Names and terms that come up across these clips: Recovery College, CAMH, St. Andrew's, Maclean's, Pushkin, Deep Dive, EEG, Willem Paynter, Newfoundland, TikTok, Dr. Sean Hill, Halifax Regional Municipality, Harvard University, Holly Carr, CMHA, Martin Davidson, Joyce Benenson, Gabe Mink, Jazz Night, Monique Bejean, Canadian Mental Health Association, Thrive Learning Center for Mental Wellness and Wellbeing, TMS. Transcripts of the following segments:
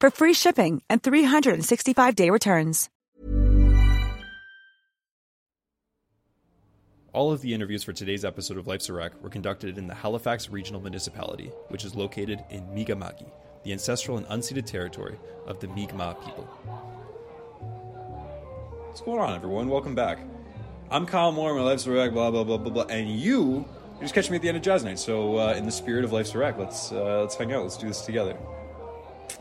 for free shipping and 365-day returns. All of the interviews for today's episode of Life's a Wreck were conducted in the Halifax Regional Municipality, which is located in Mi'kmaq, the ancestral and unceded territory of the Mi'kmaq people. What's going on, everyone? Welcome back. I'm Kyle Moore, my Life's a Wreck, blah, blah, blah, blah, blah, and you just catch me at the end of Jazz Night. So in the spirit of Life's a Wreck, let's hang out, let's do this together.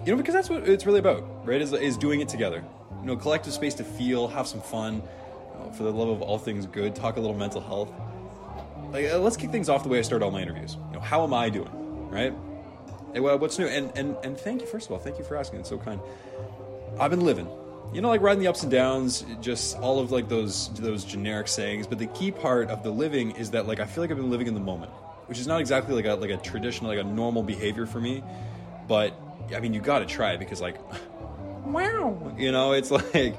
You know, because that's what it's really about, right, is doing it together. You know, collective space to feel, have some fun, you know, for the love of all things good, talk a little mental health. Like, let's kick things off the way I start all my interviews. You know, how am I doing, right? Hey, well, what's new? And thank you, first of all, thank you for asking, it's so kind. I've been living. You know, like riding the ups and downs, just all of like those generic sayings. But the key part of the living is that like I feel like I've been living in the moment, which is not exactly like a traditional, like a normal behavior for me. But I mean, you got to try it because like, wow, you know, it's like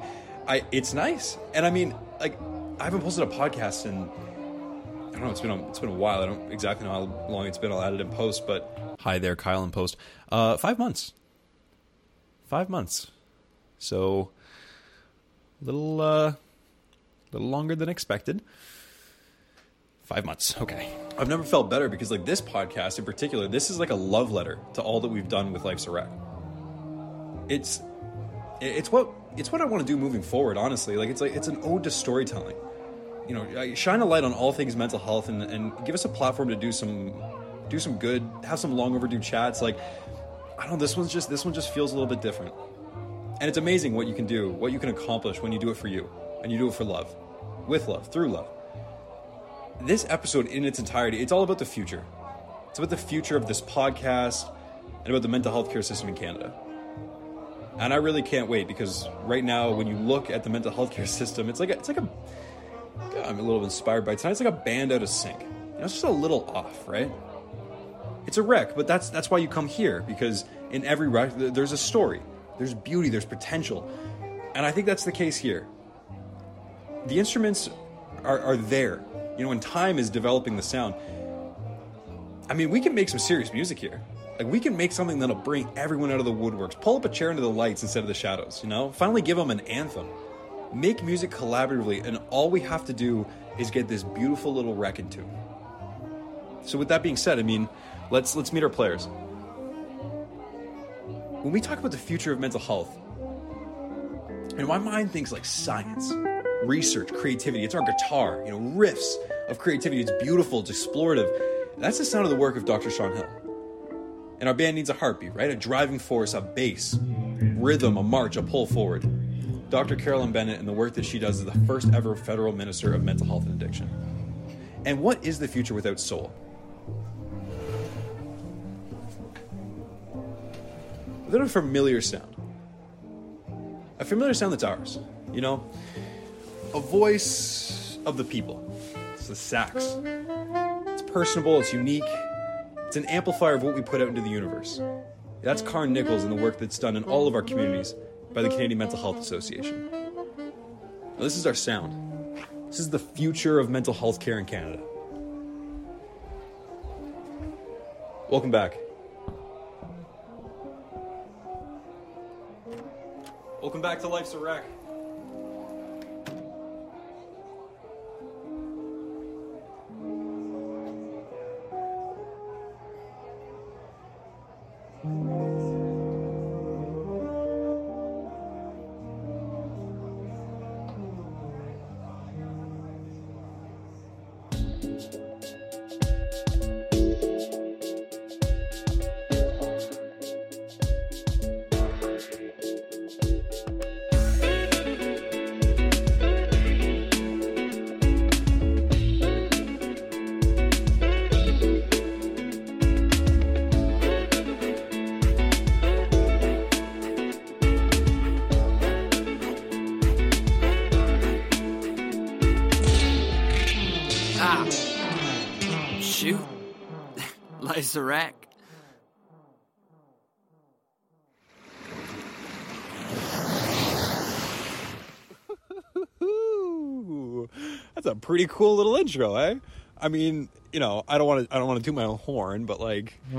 it's nice. And I mean, like I haven't posted a podcast in, I don't know, it's been a while. I don't exactly know how long it's been. I'll add it in post. But hi there, Kyle in post. 5 months. 5 months. So. Little longer than expected. 5 months. Okay. I've never felt better because like this podcast in particular, this is like a love letter to all that we've done with Life's a Wreck. It's what I want to do moving forward. Honestly, it's an ode to storytelling. You know, shine a light on all things mental health and give us a platform to do some good. Have some long overdue chats. Like I don't know. This one just feels a little bit different. And it's amazing what you can do, what you can accomplish when you do it for you, and you do it for love, with love, through love. This episode in its entirety, it's all about the future. It's about the future of this podcast and about the mental health care system in Canada. And I really can't wait because right now, when you look at the mental health care system, it's like a I'm a little inspired by tonight. It's like a band out of sync. You know, it's just a little off, right? It's a wreck, but that's why you come here, because in every wreck, there's a story. There's beauty, there's potential. And I think that's the case here. The instruments are there, you know, and time is developing the sound. I mean, we can make some serious music here. Like, we can make something that'll bring everyone out of the woodworks. Pull up a chair into the lights instead of the shadows, you know? Finally give them an anthem. Make music collaboratively, and all we have to do is get this beautiful little wreck in tune. So with that being said, I mean, let's meet our players. When we talk about the future of mental health, and my mind thinks like science, research, creativity. It's our guitar, you know, riffs of creativity. It's beautiful, it's explorative. That's the sound of the work of Dr. Sean Hill. And our band needs a heartbeat, right? A driving force, a bass, rhythm, a march, a pull forward. Dr. Carolyn Bennett and the work that she does is the first ever federal minister of mental health and addiction. And what is the future without soul? Without a familiar sound that's ours, you know, a voice of the people. It's the sax. It's personable. It's unique. It's an amplifier of what we put out into the universe. That's Karn Nichols and the work that's done in all of our communities by the Canadian Mental Health Association. Now, this is our sound. This is the future of mental health care in Canada. Welcome back. Welcome back to Life's a Wreck. Life's a Wreck. That's a pretty cool little intro, eh? I mean, you know, I don't want to do my own horn, but like, I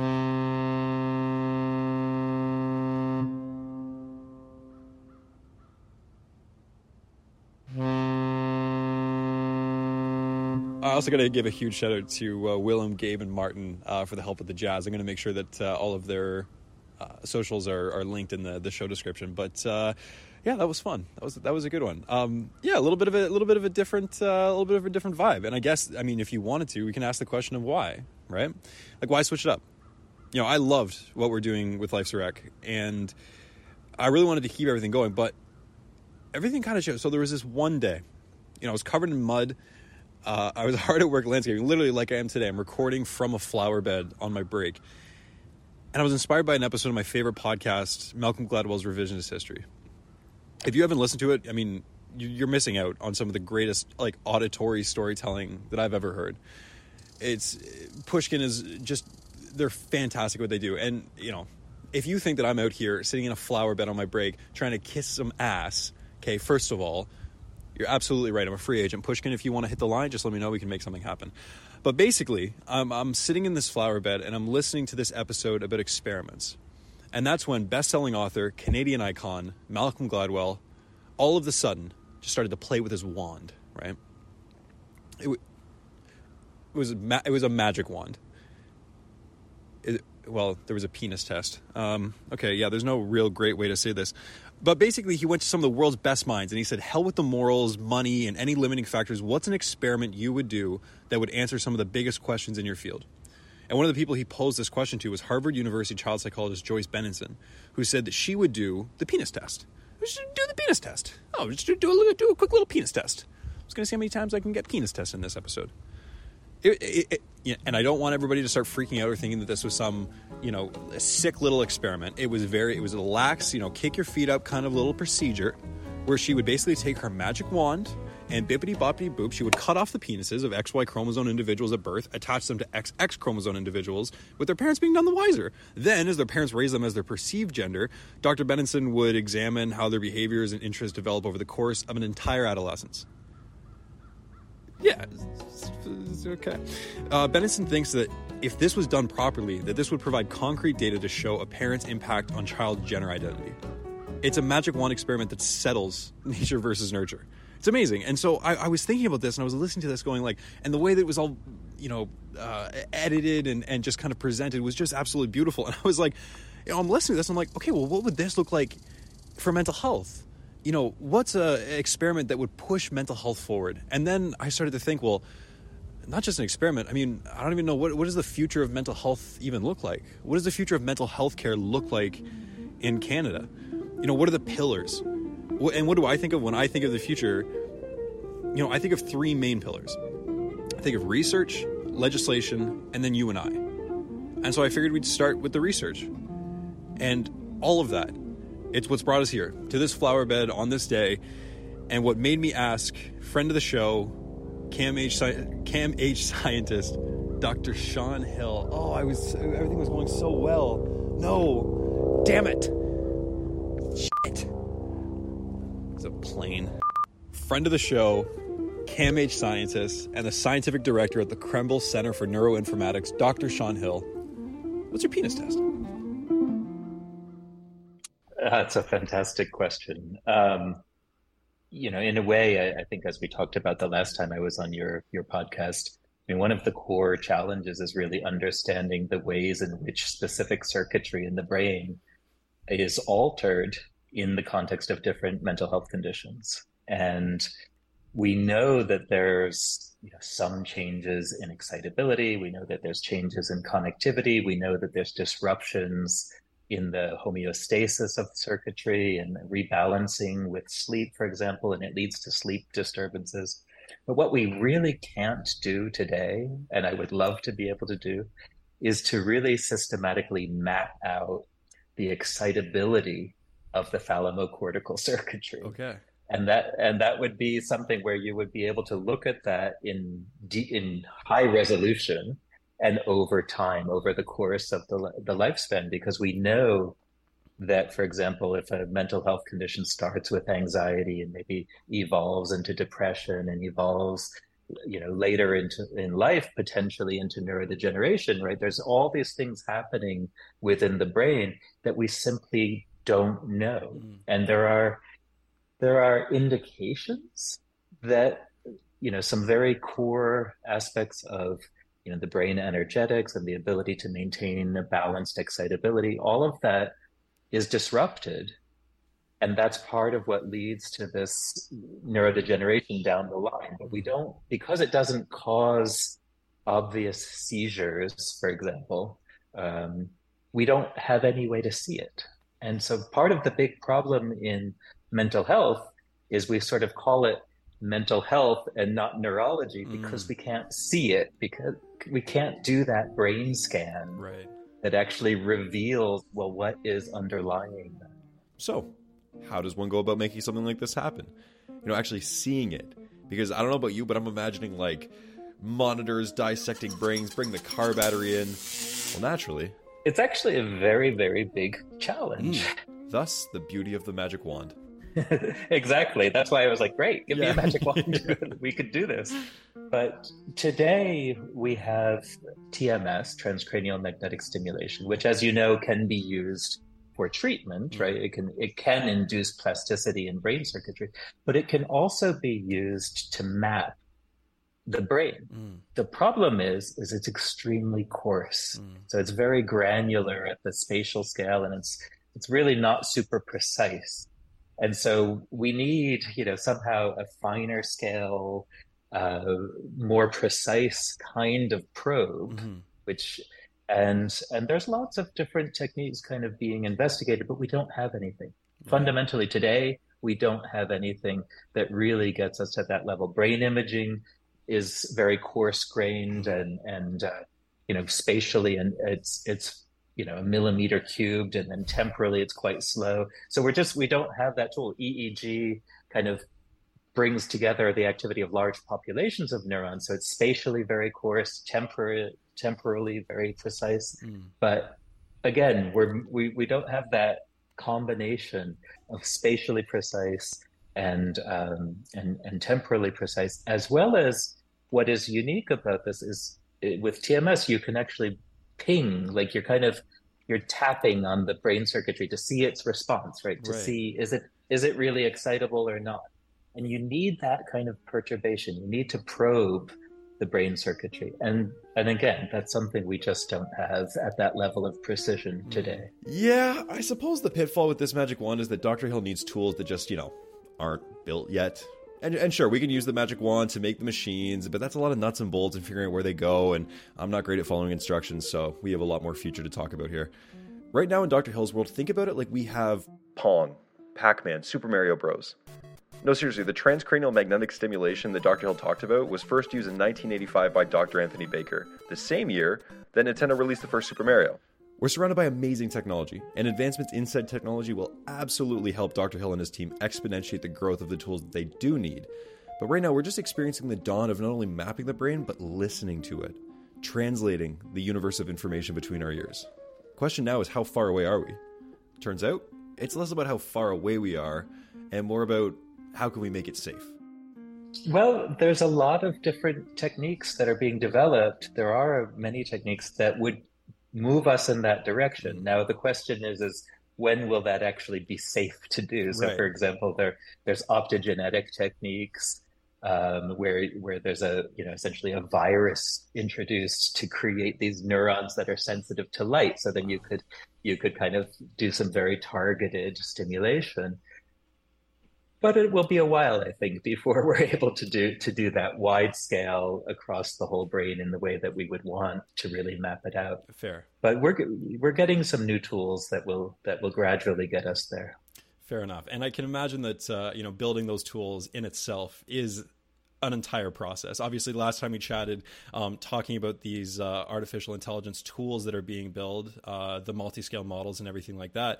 also got to give a huge shout out to Willem, Gabe, and Martin for the help with the jazz. I'm going to make sure that all of their socials are linked in the show description, but. Yeah, that was fun. That was a good one. Yeah, a little bit of a different vibe. And I guess, I mean, if you wanted to, we can ask the question of why, right? Like, why switch it up? You know, I loved what we're doing with Life's a Wreck, and I really wanted to keep everything going, but everything kind of shifted. So there was this one day, you know, I was covered in mud. I was hard at work landscaping, literally like I am today. I'm recording from a flower bed on my break, and I was inspired by an episode of my favorite podcast, Malcolm Gladwell's Revisionist History. If you haven't listened to it, I mean, you're missing out on some of the greatest, like, auditory storytelling that I've ever heard. Pushkin is just, they're fantastic what they do. And, you know, if you think that I'm out here sitting in a flower bed on my break trying to kiss some ass, okay, first of all, you're absolutely right. I'm a free agent. Pushkin, if you want to hit the line, just let me know. We can make something happen. But basically, I'm sitting in this flower bed and I'm listening to this episode about experiments. And that's when best-selling author, Canadian icon, Malcolm Gladwell, all of a sudden just started to play with his wand, right? It was a magic wand. There was a penis test. Okay, yeah, there's no real great way to say this. But basically, he went to some of the world's best minds, and he said, hell with the morals, money, and any limiting factors. What's an experiment you would do that would answer some of the biggest questions in your field? And one of the people he posed this question to was Harvard University child psychologist Joyce Benenson, who said that she would do the penis test. We should do the penis test. Oh, just do a quick little penis test. I was going to see how many times I can get penis tests in this episode. And I don't want everybody to start freaking out or thinking that this was some, you know, a sick little experiment. It was a lax, you know, kick your feet up kind of little procedure where she would basically take her magic wand and bippity-boppity-boop, she would cut off the penises of XY chromosome individuals at birth, attach them to XX chromosome individuals, with their parents being none the wiser. Then, as their parents raise them as their perceived gender, Dr. Benenson would examine how their behaviors and interests develop over the course of an entire adolescence. Yeah, it's okay. Benenson thinks that if this was done properly, that this would provide concrete data to show a parent's impact on child gender identity. It's a magic wand experiment that settles nature versus nurture. It's amazing. And so I was thinking about this and I was listening to this going like, and the way that it was all, you know, edited and just kind of presented was just absolutely beautiful. And I was like, you know, I'm listening to this. And I'm like, okay, well, what would this look like for mental health? You know, what's a experiment that would push mental health forward? And then I started to think, well, not just an experiment. I mean, I don't even know what does the future of mental health even look like? What does the future of mental health care look like in Canada? You know, what are the pillars? And what do I think of when I think of the future? You know, I think of three main pillars. I think of research, legislation, and then you and I. And so I figured we'd start with the research. And all of that, it's what's brought us here, to this flower bed on this day, and what made me ask friend of the show, CAMH scientist, Dr. Sean Hill. Oh, everything was going so well. No, damn it. Shit. It's a plane. Friend of the show, CAMH scientist, and the scientific director at the Krembil Centre for Neuroinformatics, Dr. Sean Hill. What's your penis test? That's a fantastic question. You know, in a way, I think as we talked about the last time I was on your podcast, I mean, one of the core challenges is really understanding the ways in which specific circuitry in the brain is altered in the context of different mental health conditions. And we know that there's, you know, some changes in excitability. We know that there's changes in connectivity. We know that there's disruptions in the homeostasis of circuitry and rebalancing with sleep, for example, and it leads to sleep disturbances. But what we really can't do today, and I would love to be able to do, is to really systematically map out the excitability of the thalamocortical circuitry. Okay. And that would be something where you would be able to look at that in high resolution and over time, over the course of the lifespan, because we know that, for example, if a mental health condition starts with anxiety and maybe evolves into depression and evolves, you know, later in life, potentially into neurodegeneration, right? There's all these things happening within the brain that we simply don't know. Mm. And there are indications that, you know, some very core aspects of, you know, the brain energetics and the ability to maintain a balanced excitability, all of that is disrupted. And that's part of what leads to this neurodegeneration down the line. But we don't, because it doesn't cause obvious seizures, for example, we don't have any way to see it. And so part of the big problem in mental health is we sort of call it mental health and not neurology because we can't see it, because we can't do that brain scan that actually reveals, well, what is underlying that. So how does one go about making something like this happen? You know, actually seeing it. Because I don't know about you, but I'm imagining like monitors dissecting brains, bring the car battery in. Well, naturally. It's actually a very, very big challenge. Thus, the beauty of the magic wand. Exactly. That's why I was like, great, give me a magic wand. We could do this. But today we have TMS, transcranial magnetic stimulation, which, as you know, can be used for treatment, right? It can induce plasticity in brain circuitry, but it can also be used to map the brain. The problem is it's extremely coarse. So it's very granular at the spatial scale, and it's really not super precise. And so we need, you know, somehow a finer scale, more precise kind of probe, And there's lots of different techniques kind of being investigated, but we don't have anything. Fundamentally today, we don't have anything that really gets us at that level. Brain imaging is very coarse-grained and you know, spatially, and it's you know, a millimeter cubed, and then temporally it's quite slow. So we don't have that tool. EEG kind of brings together the activity of large populations of neurons. So it's spatially very coarse, temporally very precise. But again, we don't have that combination of spatially precise and temporally precise, as well as what is unique about this is with TMS, you can actually ping, like you're tapping on the brain circuitry to see its response, right? To see, is it really excitable or not? And you need that kind of perturbation. You need to probe the brain circuitry. And again, that's something we just don't have at that level of precision today. Yeah, I suppose the pitfall with this magic wand is that Dr. Hill needs tools that just, you know, aren't built yet. And sure, we can use the magic wand to make the machines, but that's a lot of nuts and bolts and figuring out where they go, and I'm not great at following instructions, so we have a lot more future to talk about here. Right now in Dr. Hill's world, think about it like we have Pong, Pac-Man, Super Mario Bros. No, seriously, the transcranial magnetic stimulation that Dr. Hill talked about was first used in 1985 by Dr. Anthony Baker. The same year that Nintendo released the first Super Mario. We're surrounded by amazing technology, and advancements in said technology will absolutely help Dr. Hill and his team exponentiate the growth of the tools that they do need. But right now, we're just experiencing the dawn of not only mapping the brain, but listening to it, translating the universe of information between our ears. Question now is, how far away are we? Turns out, it's less about how far away we are, and more about how can we make it safe? Well, there's a lot of different techniques that are being developed. There are many techniques that would move us in that direction. Now, the question is when will that actually be safe to do? So, for example, there's optogenetic techniques where there's a, you know, essentially a virus introduced to create these neurons that are sensitive to light. So then you could kind of do some very targeted stimulation. But it will be a while, I think, before we're able to do that wide scale across the whole brain in the way that we would want to really map it out. Fair. But we're getting some new tools that will gradually get us there. Fair enough. And I can imagine that you know, building those tools in itself is an entire process. Obviously, last time we chatted, talking about these artificial intelligence tools that are being built, the multi-scale models and everything like that.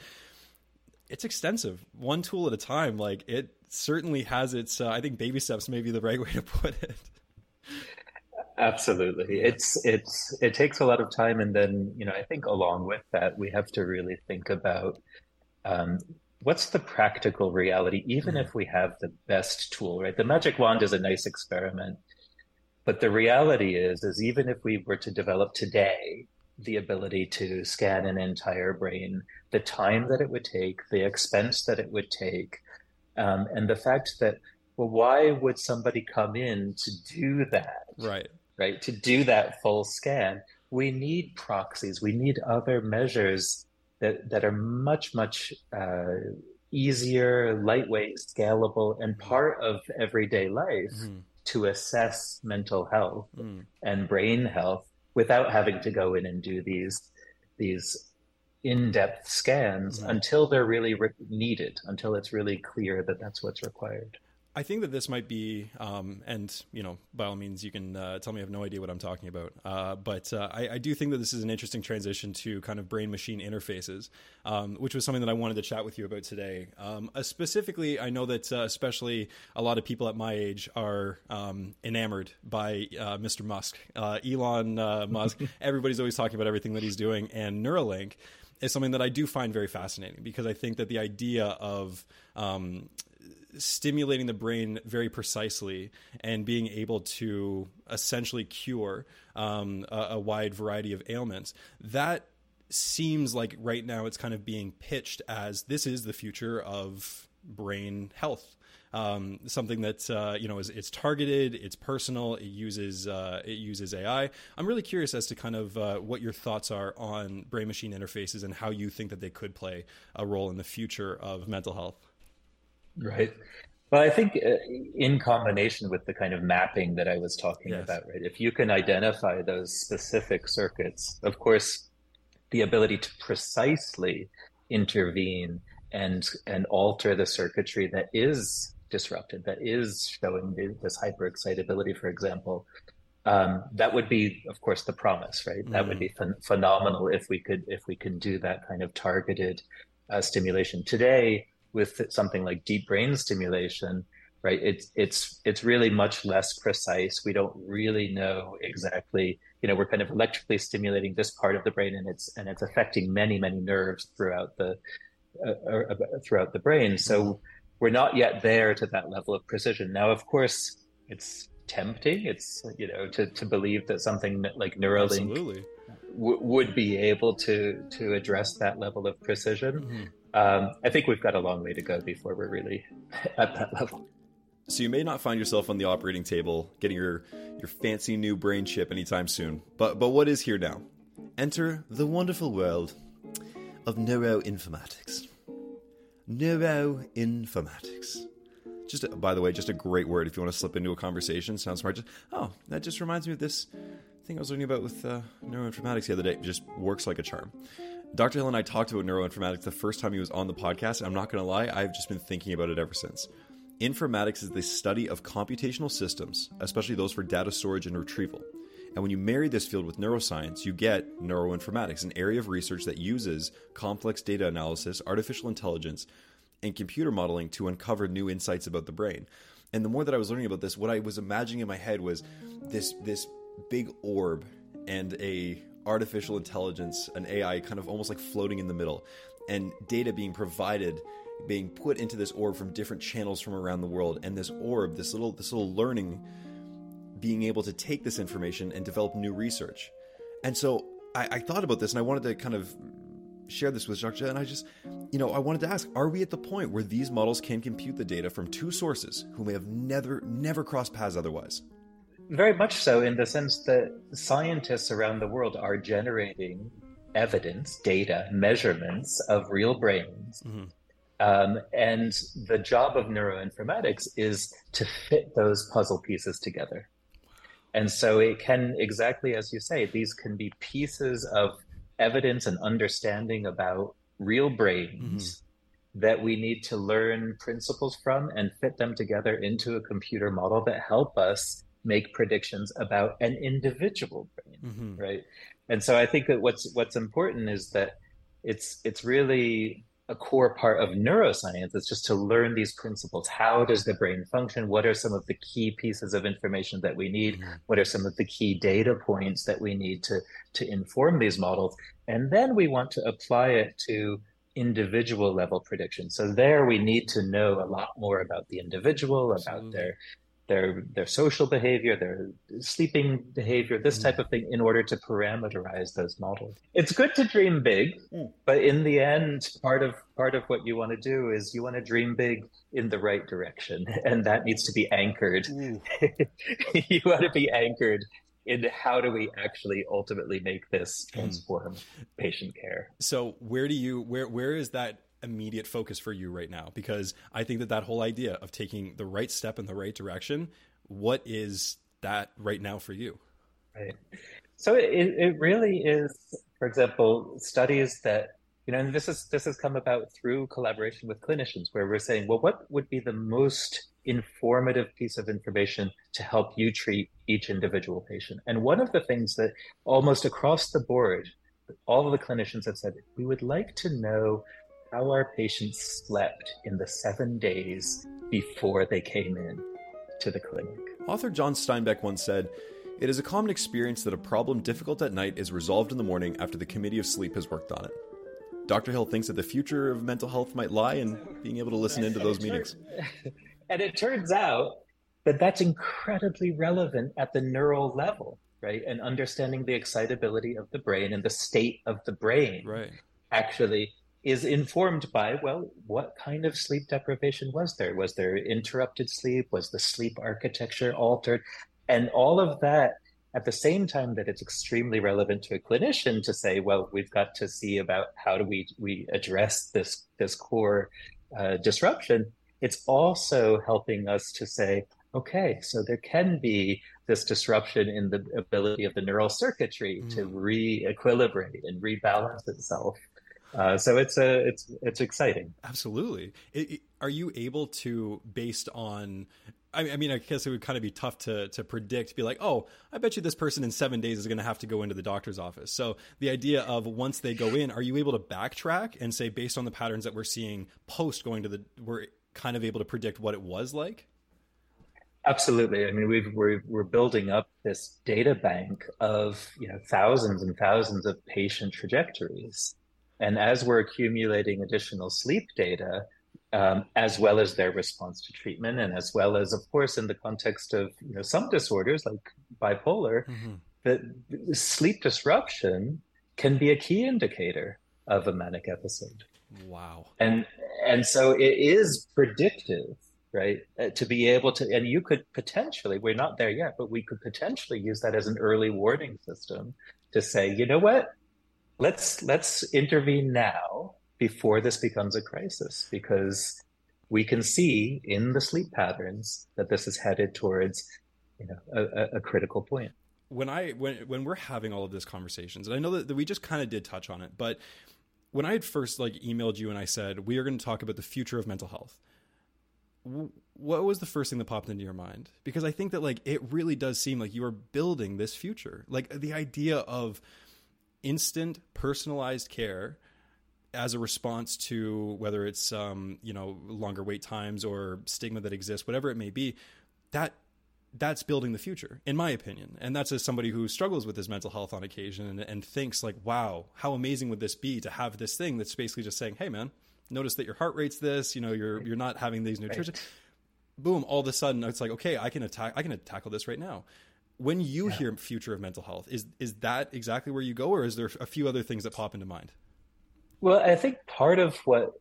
It's extensive, one tool at a time. Like, it certainly has its, I think baby steps may be the right way to put it. Absolutely. It takes a lot of time. And then, you know, I think along with that, we have to really think about what's the practical reality, even if we have the best tool, right? The magic wand is a nice experiment. But the reality is even if we were to develop today the ability to scan an entire brain, the time that it would take, the expense that it would take, and the fact that, well, why would somebody come in to do that? Right, to do that full scan, we need proxies. We need other measures that are much, much easier, lightweight, scalable, and part of everyday life. Mm-hmm. to assess mental health and brain health without having to go in and do these in-depth scans until they're really needed, until it's really clear that that's what's required. I think that this might be, and you know, by all means, you can tell me I have no idea what I'm talking about. But I do think that this is an interesting transition to kind of brain-machine interfaces, which was something that I wanted to chat with you about today. Specifically, I know that especially a lot of people at my age are enamored by Mr. Musk, Elon Musk. Everybody's always talking about everything that he's doing, and Neuralink is something that I do find very fascinating because I think that the idea of stimulating the brain very precisely and being able to essentially cure a wide variety of ailments, that seems like right now it's kind of being pitched as this is the future of brain health. Something that, you know, it's targeted, it's personal, it uses AI. I'm really curious as to kind of what your thoughts are on brain machine interfaces and how you think that they could play a role in the future of mental health. Right. Well, I think in combination with the kind of mapping that I was talking about, right? If you can identify those specific circuits, of course, the ability to precisely intervene and alter the circuitry that is disrupted, that is showing this hyperexcitability, for example, that would be, of course, the promise, right? Mm-hmm. That would be phenomenal if we can do that kind of targeted stimulation today. With something like deep brain stimulation, right? It's really much less precise. We don't really know exactly, you know, we're kind of electrically stimulating this part of the brain and it's affecting many, many nerves throughout the brain. So we're not yet there to that level of precision. Now, of course, it's tempting. It's, you know, to believe that something like Neuralink would be able to address that level of precision. Mm-hmm. I think we've got a long way to go before we're really at that level. So you may not find yourself on the operating table getting your fancy new brain chip anytime soon. But what is here now? Enter the wonderful world of neuroinformatics. Neuroinformatics. By the way, just a great word if you want to slip into a conversation. Sounds smart. That just reminds me of this thing I was learning about with neuroinformatics the other day. It just works like a charm. Dr. Hill and I talked about neuroinformatics the first time he was on the podcast, and I'm not going to lie, I've just been thinking about it ever since. Informatics is the study of computational systems, especially those for data storage and retrieval. And when you marry this field with neuroscience, you get neuroinformatics, an area of research that uses complex data analysis, artificial intelligence, and computer modeling to uncover new insights about the brain. And the more that I was learning about this, what I was imagining in my head was this big orb and a artificial intelligence, an AI kind of almost like floating in the middle, and data being provided, being put into this orb from different channels from around the world. And this orb, this little learning, being able to take this information and develop new research. And so I thought about this and I wanted to kind of share this with Dr. And I just, you know, I wanted to ask, are we at the point where these models can compute the data from two sources who may have never crossed paths otherwise? Very much so, in the sense that scientists around the world are generating evidence, data, measurements of real brains. Mm-hmm. And the job of neuroinformatics is to fit those puzzle pieces together. And so it can, exactly as you say, these can be pieces of evidence and understanding about real brains that we need to learn principles from and fit them together into a computer model that help us make predictions about an individual brain, right? And so I think that what's important is that it's really a core part of neuroscience is just to learn these principles. How does the brain function? What are some of the key pieces of information that we need? What are some of the key data points that we need to inform these models? And then we want to apply it to individual level prediction. So there we need to know a lot more about the individual, about their social behavior, their sleeping behavior, this type of thing, in order to parameterize those models. It's good to dream big, but in the end, part of what you want to do is you want to dream big in the right direction. And that needs to be anchored. You want to be anchored in how do we actually ultimately make this transform patient care. So where is that immediate focus for you right now? Because I think that whole idea of taking the right step in the right direction, what is that right now for you? Right. So it really is, for example, studies that, you know, and this has come about through collaboration with clinicians, where we're saying, well, what would be the most informative piece of information to help you treat each individual patient? And one of the things that almost across the board, all of the clinicians have said, we would like to know how our patients slept in the 7 days before they came in to the clinic. Author John Steinbeck once said, "It is a common experience that a problem difficult at night is resolved in the morning after the Committee of Sleep has worked on it." Dr. Hill thinks that the future of mental health might lie in being able to listen into those meetings. And it turns out that that's incredibly relevant at the neural level, right? And understanding the excitability of the brain and the state of the brain actually is informed by, well, what kind of sleep deprivation was there? Was there interrupted sleep? Was the sleep architecture altered? And all of that, at the same time that it's extremely relevant to a clinician to say, well, we've got to see about how do we address this core disruption. It's also helping us to say, okay, so there can be this disruption in the ability of the neural circuitry to re-equilibrate and rebalance itself. So it's exciting. Absolutely. Are you able to, based on, I mean, I guess it would kind of be tough to predict, be like, oh, I bet you this person in 7 days is going to have to go into the doctor's office. So the idea of once they go in, are you able to backtrack and say, based on the patterns that we're seeing post going to we're kind of able to predict what it was like? Absolutely. I mean, we're building up this data bank of, you know, thousands and thousands of patient trajectories. And as we're accumulating additional sleep data, as well as their response to treatment, and as well as, of course, in the context of, you know, some disorders like bipolar, the sleep disruption can be a key indicator of a manic episode. Wow. And so it is predictive, right? To be able to, and you could potentially, we're not there yet, but we could potentially use that as an early warning system to say, you know what? Let's intervene now before this becomes a crisis, because we can see in the sleep patterns that this is headed towards, you know, a critical point. When we're having all of these conversations, and I know that we just kind of did touch on it, but when I had first like emailed you and I said, we are going to talk about the future of mental health, what was the first thing that popped into your mind? Because I think that like, it really does seem like you are building this future, like the idea of instant personalized care as a response to whether it's, you know, longer wait times or stigma that exists, whatever it may be, that's building the future, in my opinion. And that's as somebody who struggles with his mental health on occasion and thinks like, wow, how amazing would this be to have this thing that's basically just saying, hey man, notice that your heart rate's this, you know, you're not having these nutrition. Right. Boom. All of a sudden it's like, okay, I can tackle this right now. When you hear future of mental health, is that exactly where you go, or is there a few other things that pop into mind? Well, I think part of what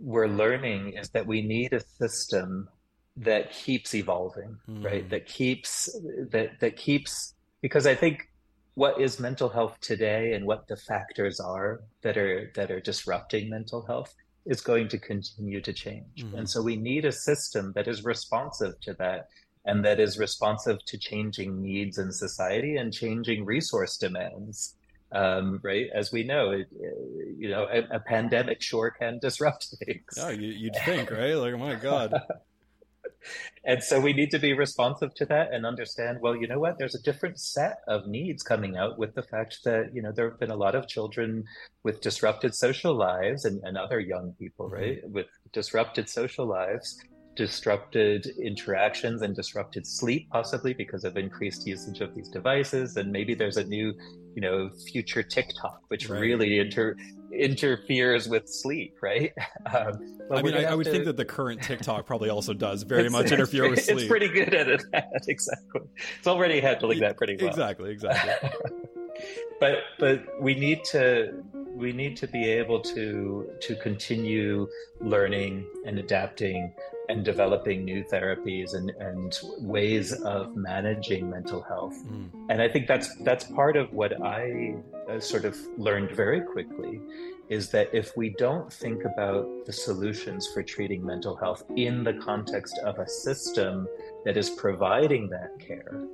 we're learning is that we need a system that keeps evolving, right? That keeps, because I think what is mental health today and what the factors are that are disrupting mental health is going to continue to change. And so we need a system that is responsive to that, and that is responsive to changing needs in society and changing resource demands, right? As we know, you know, a pandemic sure can disrupt things. Oh, you'd think, right? Like, oh my God. And so we need to be responsive to that and understand, well, you know what, there's a different set of needs coming out with the fact that, you know, there have been a lot of children with disrupted social lives and other young people, right, mm-hmm. with disrupted social lives, disrupted interactions and disrupted sleep, possibly because of increased usage of these devices. And maybe there's a new, you know, future TikTok, which right. really interferes with sleep, right? I mean, I would think that the current TikTok probably also does very much interfere with sleep. It's pretty good at it. Exactly. It's already handling that pretty well. Exactly. But we need to be able to continue learning and adapting and developing new therapies and ways of managing mental health. Mm. And I think that's part of what I sort of learned very quickly, is that if we don't think about the solutions for treating mental health in the context of a system that is providing that care,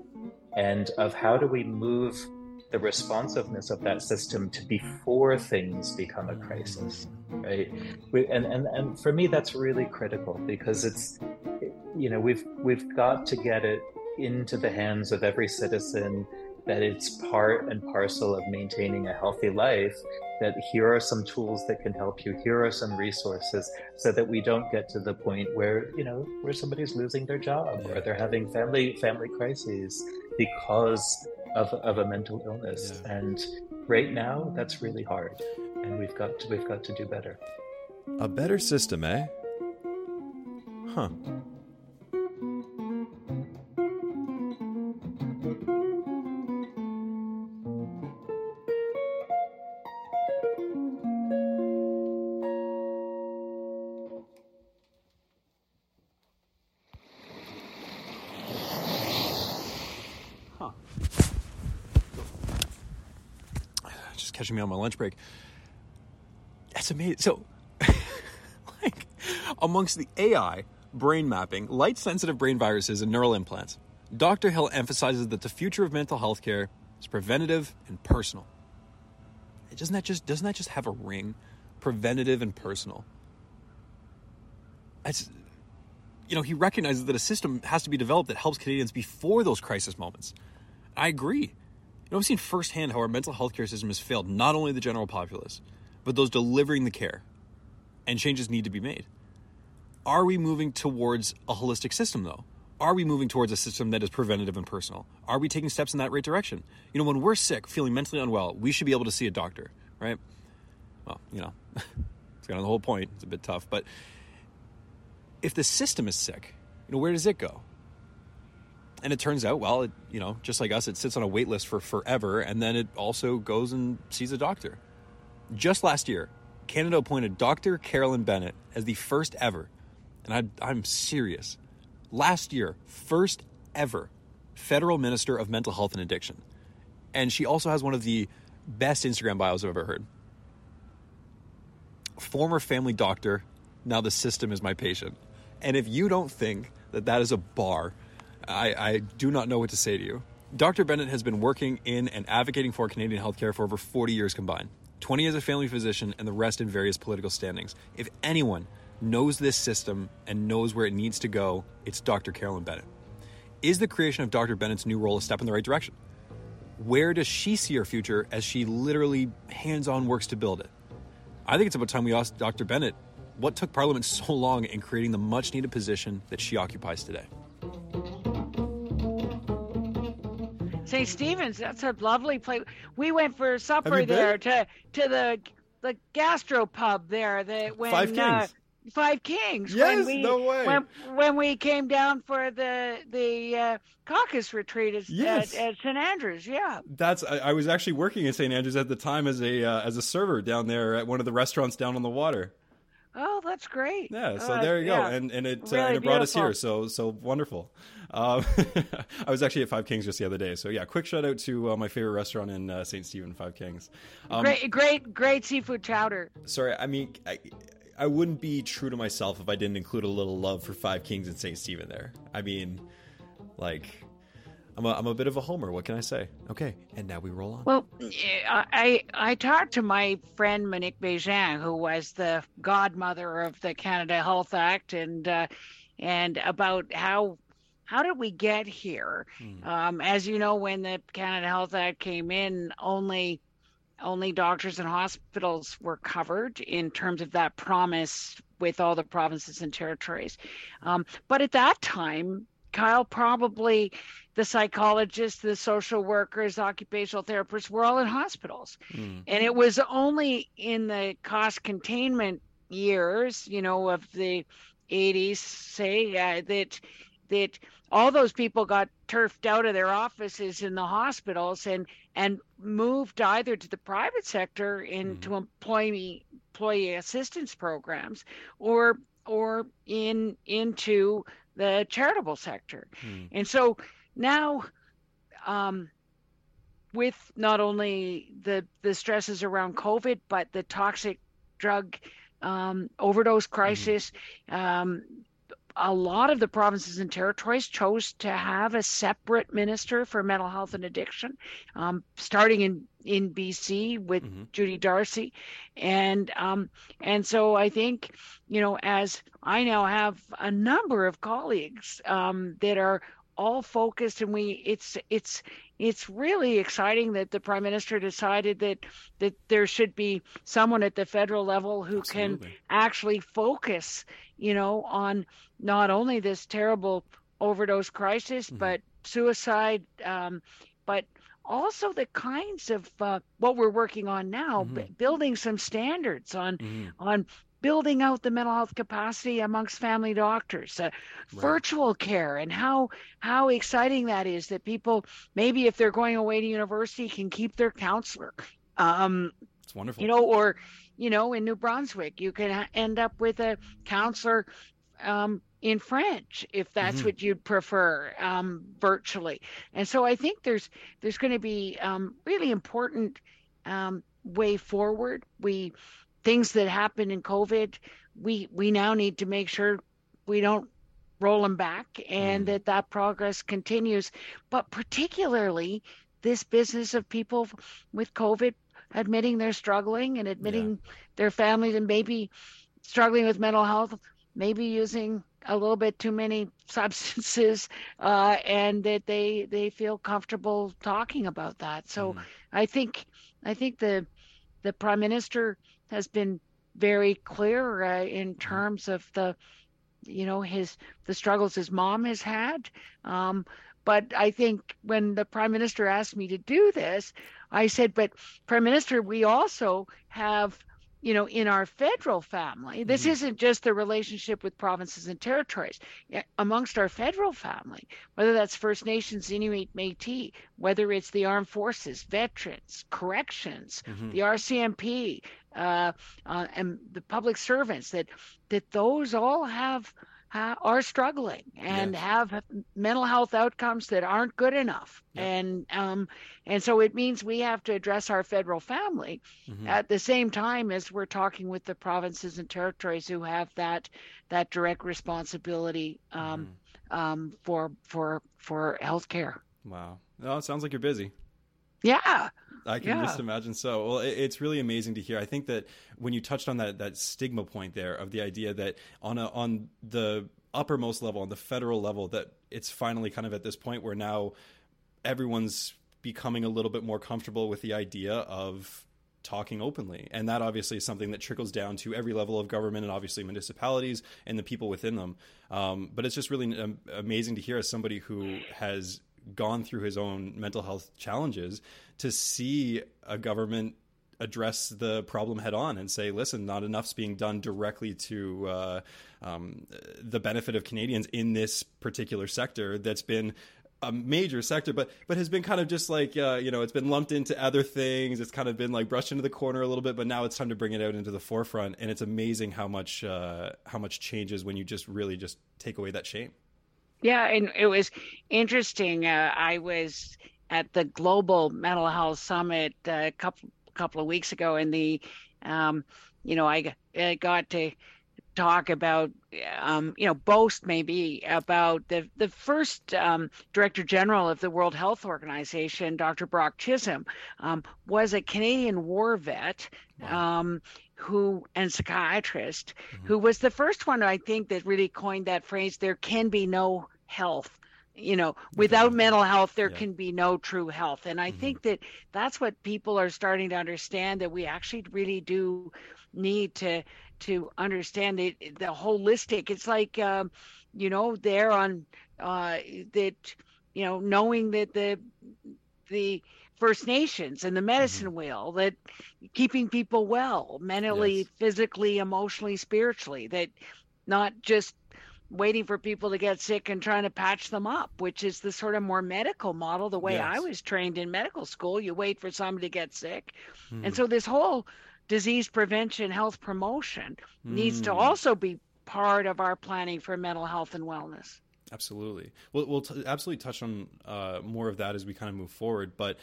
and of how do we move the responsiveness of that system to before things become a crisis, right? And for me, that's really critical, because it's, you know, we've got to get it into the hands of every citizen that it's part and parcel of maintaining a healthy life, that here are some tools that can help you, here are some resources, so that we don't get to the point where, you know, where somebody's losing their job or they're having family crises because of a mental illness. Yeah. And right now that's really hard, and we've got to do better. A better system, eh? Huh. Me on my lunch break. That's amazing. So like, amongst the AI, brain mapping, light sensitive brain viruses, and neural implants, Dr. Hill emphasizes that the future of mental health care is preventative and personal. Doesn't that just have a ring? Preventative and personal. That's, you know, he recognizes that a system has to be developed that helps Canadians before those crisis moments. I agree. You know, I've seen firsthand how our mental health care system has failed not only the general populace, but those delivering the care, and changes need to be made. Are we moving towards a holistic system, though? Are we moving towards a system that is preventative and personal? Are we taking steps in that right direction? You know, when we're sick, feeling mentally unwell, we should be able to see a doctor, right? Well, you know, it's kind of the whole point. It's a bit tough, but if the system is sick, you know, where does it go? And it turns out, well, it, you know, just like us, it sits on a wait list for forever, and then it also goes and sees a doctor. Just last year, Canada appointed Dr. Carolyn Bennett as the first ever, and I'm serious, last year, first ever federal minister of mental health and addiction. And she also has one of the best Instagram bios I've ever heard. Former family doctor, now the system is my patient. And if you don't think that is a bar, I do not know what to say to you. Dr. Bennett has been working in and advocating for Canadian healthcare for over 40 years combined, 20 as a family physician and the rest in various political standings. If anyone knows this system and knows where it needs to go, it's Dr. Carolyn Bennett. Is the creation of Dr. Bennett's new role a step in the right direction? Where does she see her future as she literally hands-on works to build it? I think it's about time we asked Dr. Bennett what took Parliament so long in creating the much-needed position that she occupies today. St. Stephen's, that's a lovely place. We went for supper there to the gastro pub there. Five Kings. Five Kings. Yes, no way. When we came down for the caucus retreat at St. Andrew's, yeah. I was actually working at St. Andrew's at the time as a server down there at one of the restaurants down on the water. Oh, that's great. Yeah, so there you go. Yeah. And it really and it brought beautiful. Us here, so wonderful. I was actually at Five Kings just the other day. So yeah, quick shout out to my favorite restaurant in St. Stephen, Five Kings. Great seafood chowder. Sorry, I mean, I wouldn't be true to myself if I didn't include a little love for Five Kings and St. Stephen there. I mean, like, I'm a bit of a homer. What can I say? Okay, and now we roll on. Well, I talked to my friend Monique Bejean, who was the godmother of the Canada Health Act, and and about how did we get here? As you know, when the Canada Health Act came in, only doctors and hospitals were covered in terms of that promise with all the provinces and territories. But at that time, Kyle, probably the psychologists, the social workers, occupational therapists were all in hospitals. And it was only in the cost containment years, you know, of the 80s, say, that all those people got turfed out of their offices in the hospitals and moved either to the private sector into employee assistance programs or into the charitable sector. And so now with not only the stresses around COVID, but the toxic drug overdose crisis, a lot of the provinces and territories chose to have a separate minister for mental health and addiction, starting in BC with Judy Darcy. And so I think, you know, as I now have a number of colleagues that are all focused, and it's really exciting that the Prime Minister decided that there should be someone at the federal level who can actually focus, you know, on not only this terrible overdose crisis, but suicide, but also the kinds of what we're working on now, building some standards on building out the mental health capacity amongst family doctors, virtual care, and how exciting that is, that people, maybe if they're going away to university, can keep their counselor. It's wonderful. You know, or, you know, in New Brunswick, you can end up with a counselor in French, if that's what you'd prefer, virtually. And so I think there's going to be really important way forward. Things that happened in COVID, we now need to make sure we don't roll them back, and that progress continues. But particularly this business of people with COVID admitting they're struggling and admitting their families and maybe struggling with mental health, maybe using a little bit too many substances, and that they feel comfortable talking about that. So I think the Prime Minister has been very clear in terms of the struggles his mom has had. But I think when the Prime Minister asked me to do this, I said, but Prime Minister, we also have, you know, in our federal family, this isn't just the relationship with provinces and territories. Amongst our federal family, whether that's First Nations, Inuit, Métis, whether it's the armed forces, veterans, corrections, the RCMP, and the public servants, that those all are struggling and have mental health outcomes that aren't good enough, and so it means we have to address our federal family at the same time as we're talking with the provinces and territories who have that direct responsibility for healthcare. Wow, it sounds like you're busy. Yeah. I can just imagine so. Well, it's really amazing to hear. I think that when you touched on that stigma point there, of the idea that on the uppermost level, on the federal level, that it's finally kind of at this point where now everyone's becoming a little bit more comfortable with the idea of talking openly. And that obviously is something that trickles down to every level of government and obviously municipalities and the people within them. But it's just really amazing to hear, as somebody who has gone through his own mental health challenges, to see a government address the problem head on and say, listen, not enough's being done directly to the benefit of Canadians in this particular sector that's been a major sector, but has been kind of just like, it's been lumped into other things. It's kind of been like brushed into the corner a little bit, but now it's time to bring it out into the forefront. And it's amazing how much changes when you just really just take away that shame. Yeah, and it was interesting. I was at the Global Mental Health Summit a couple of weeks ago, and I got to talk about, boast maybe about the first Director General of the World Health Organization, Dr. Brock Chisholm, was a Canadian war vet. Wow. psychiatrist, mm-hmm. who was the first one, I think, that really coined that phrase, there can be no health. You know, without mm-hmm. mental health, there yeah. can be no true health. And I mm-hmm. think that that's what people are starting to understand, that we actually really do need to understand the holistic. It's like, there on that, knowing that the First Nations and the medicine mm-hmm. wheel, that keeping people well mentally, yes. physically, emotionally, spiritually, that not just waiting for people to get sick and trying to patch them up, which is the sort of more medical model, the way yes. I was trained in medical school. You wait for somebody to get sick. Mm. And so this whole disease prevention, health promotion needs to also be part of our planning for mental health and wellness. Absolutely. We'll absolutely touch on more of that as we kind of move forward. But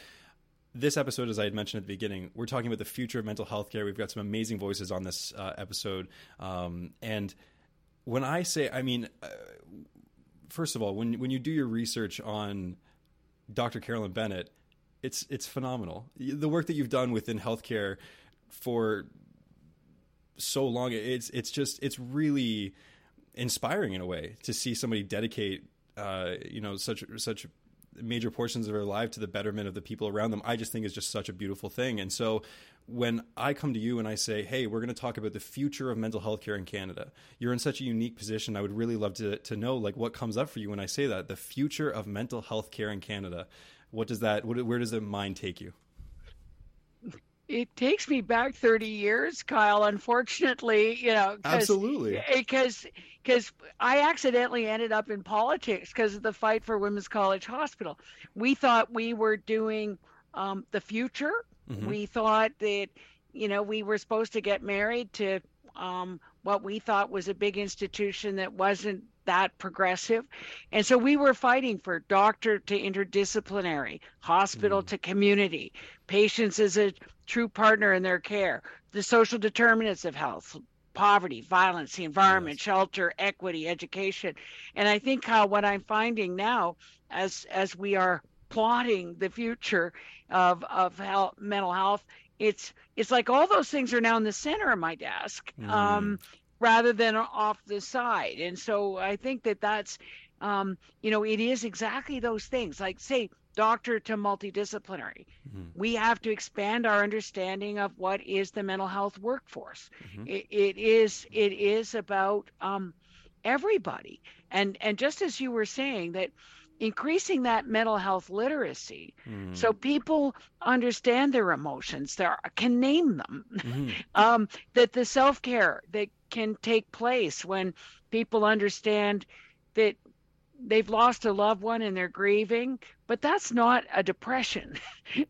this episode, as I had mentioned at the beginning, we're talking about the future of mental health care. We've got some amazing voices on this episode. When I say, first of all, when you do your research on Dr. Carolyn Bennett, it's phenomenal. The work that you've done within healthcare for so long, it's really inspiring in a way to see somebody dedicate, such major portions of their life to the betterment of the people around them. I just think is just such a beautiful thing. And so when I come to you and I say, hey, we're going to talk about the future of mental health care in Canada, you're in such a unique position. I would really love to know, like, what comes up for you when I say that, the future of mental health care in Canada. Where does the mind take you? It takes me back 30 years, Kyle, unfortunately, Absolutely. Because I accidentally ended up in politics because of the fight for Women's College Hospital. We thought we were doing the future. Mm-hmm. We thought that, we were supposed to get married to what we thought was a big institution that wasn't that progressive. And so we were fighting for doctor to interdisciplinary, hospital to community, patients as a true partner in their care, the social determinants of health, poverty, violence, the environment, yes. shelter, equity, education. And I think, Kyle, what I'm finding now as we are plotting the future of health, mental health, it's like all those things are now in the center of my desk. Rather than off the side. And so I think that that's, it is exactly those things, like, say, doctor to multidisciplinary. Mm-hmm. We have to expand our understanding of what is the mental health workforce. Mm-hmm. It is about everybody. And just as you were saying, that increasing that mental health literacy so people understand their emotions, can name them, that the self-care that can take place when people understand that they've lost a loved one and they're grieving, but that's not a depression.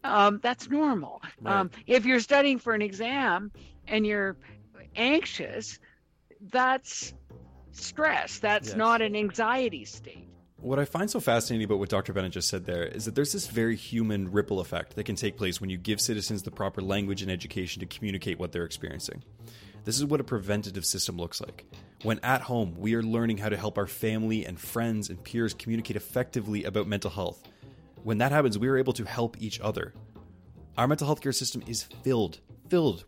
That's normal. Right. If you're studying for an exam and you're anxious, that's stress. That's yes. not an anxiety state. What I find so fascinating about what Dr. Bennett just said there is that there's this very human ripple effect that can take place when you give citizens the proper language and education to communicate what they're experiencing. This is what a preventative system looks like. When at home, we are learning how to help our family and friends and peers communicate effectively about mental health. When that happens, we are able to help each other. Our mental health care system is filled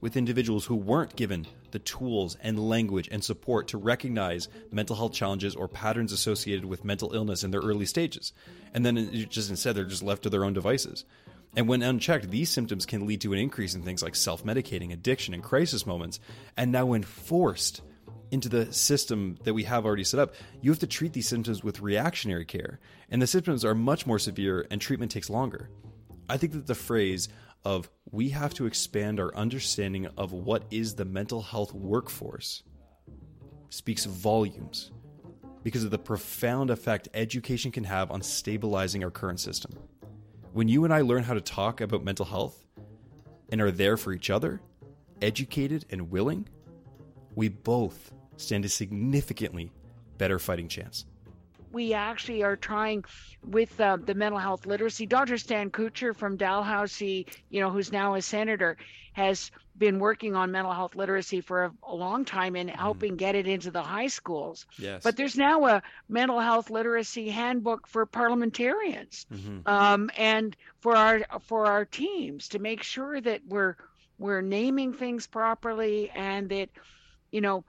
with individuals who weren't given the tools and language and support to recognize mental health challenges or patterns associated with mental illness in their early stages. And then just instead, they're just left to their own devices. And when unchecked, these symptoms can lead to an increase in things like self-medicating, addiction, and crisis moments. And now when forced into the system that we have already set up, you have to treat these symptoms with reactionary care. And the symptoms are much more severe and treatment takes longer. I think that the phrase of we have to expand our understanding of what is the mental health workforce speaks volumes because of the profound effect education can have on stabilizing our current system. When you and I learn how to talk about mental health and are there for each other, educated and willing, we both stand a significantly better fighting chance. We actually are trying with the mental health literacy. Dr. Stan Kuchar from Dalhousie, who's now a senator, has been working on mental health literacy for a long time and helping get it into the high schools. Yes. But there's now a mental health literacy handbook for parliamentarians and for our teams to make sure that we're we're naming things properly, and that, the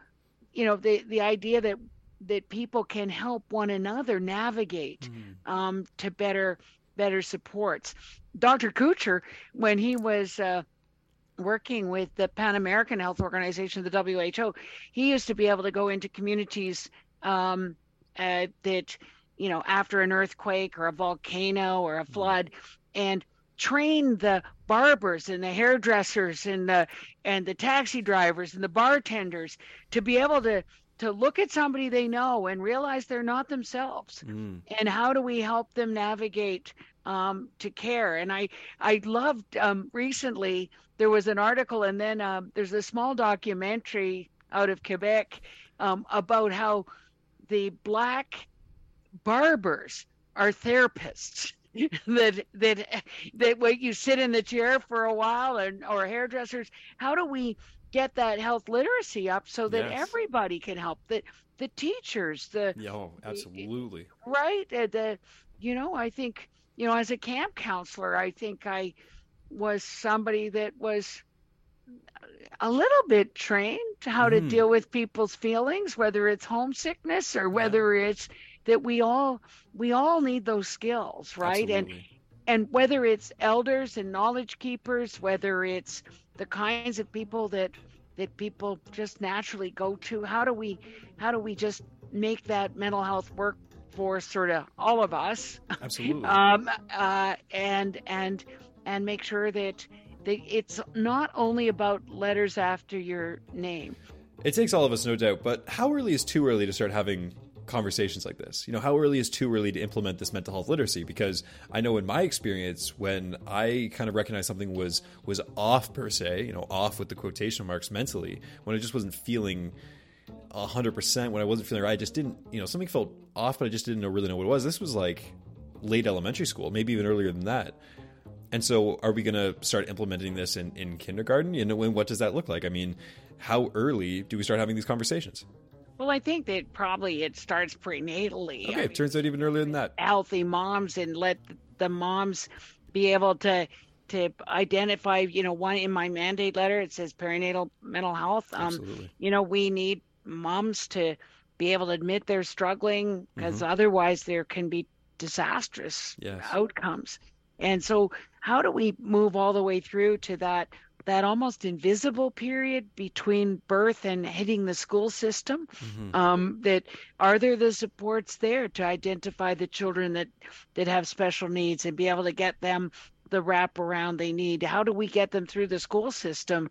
idea that people can help one another navigate to better supports. Dr. Kuchar, when he was working with the Pan American Health Organization, the WHO, he used to be able to go into communities that, after an earthquake or a volcano or a flood, and train the barbers and the hairdressers and the taxi drivers and the bartenders to be able to look at somebody they know and realize they're not themselves. And how do we help them navigate to care? And I loved, recently there was an article, and then there's a small documentary out of Quebec about how the Black barbers are therapists. that when you sit in the chair for a while, or hairdressers, how do we get that health literacy up so that everybody can help? That the teachers, absolutely right. I think as a camp counselor, I think I was somebody that was a little bit trained how to deal with people's feelings, whether it's homesickness or whether it's that we all need those skills, right? Absolutely. And whether it's elders and knowledge keepers, whether it's the kinds of people that people just naturally go to, how do we just make that mental health work for sort of all of us? Absolutely. And make sure that it's not only about letters after your name. It takes all of us, no doubt. But how early is too early to start having conversations like this? How early is too early to implement this mental health literacy? Because I know in my experience, when I kind of recognized something was off per se, off with the quotation marks mentally, when I just wasn't feeling 100%, when I wasn't feeling right, I just didn't, something felt off, but I just didn't really know what it was. This was like late elementary school, maybe even earlier than that. And so are we going to start implementing this in kindergarten? And what does that look like? I mean, how early do we start having these conversations? Well, I think that probably it starts prenatally. Okay, it turns out even earlier than that. Healthy moms, and let the moms be able to identify, one in my mandate letter, it says perinatal mental health. Absolutely. We need moms to be able to admit they're struggling, because otherwise there can be disastrous outcomes. And so how do we move all the way through to that almost invisible period between birth and hitting the school system, that are there the supports there to identify the children that have special needs and be able to get them the wraparound they need? How do we get them through the school system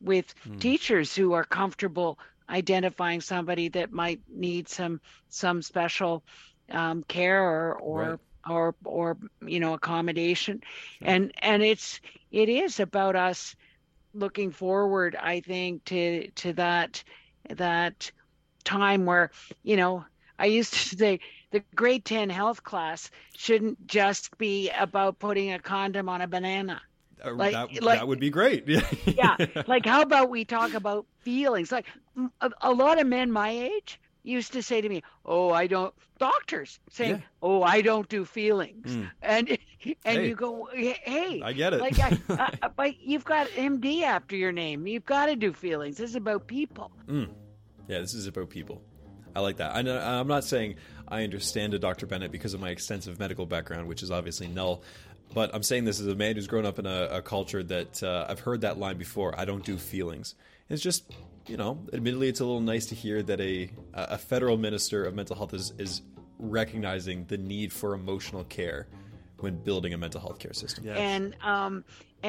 with teachers who are comfortable identifying somebody that might need some special care or right. or accommodation, and it is about us looking forward, I think, to that time where I used to say the grade 10 health class shouldn't just be about putting a condom on a banana. That would be great. Yeah, like how about we talk about feelings? Like a lot of men my age used to say to me, I don't do feelings. And hey, you go, hey, I get it. Like but you've got MD after your name. You've got to do feelings. This is about people. Yeah, this is about people. I like that. I'm not saying I understand a Dr. Bennett because of my extensive medical background, which is obviously null. But I'm saying this as a man who's grown up in a culture that I've heard that line before. I don't do feelings. It's just... admittedly, it's a little nice to hear that a federal minister of mental health is recognizing the need for emotional care when building a mental health care system. Yes. And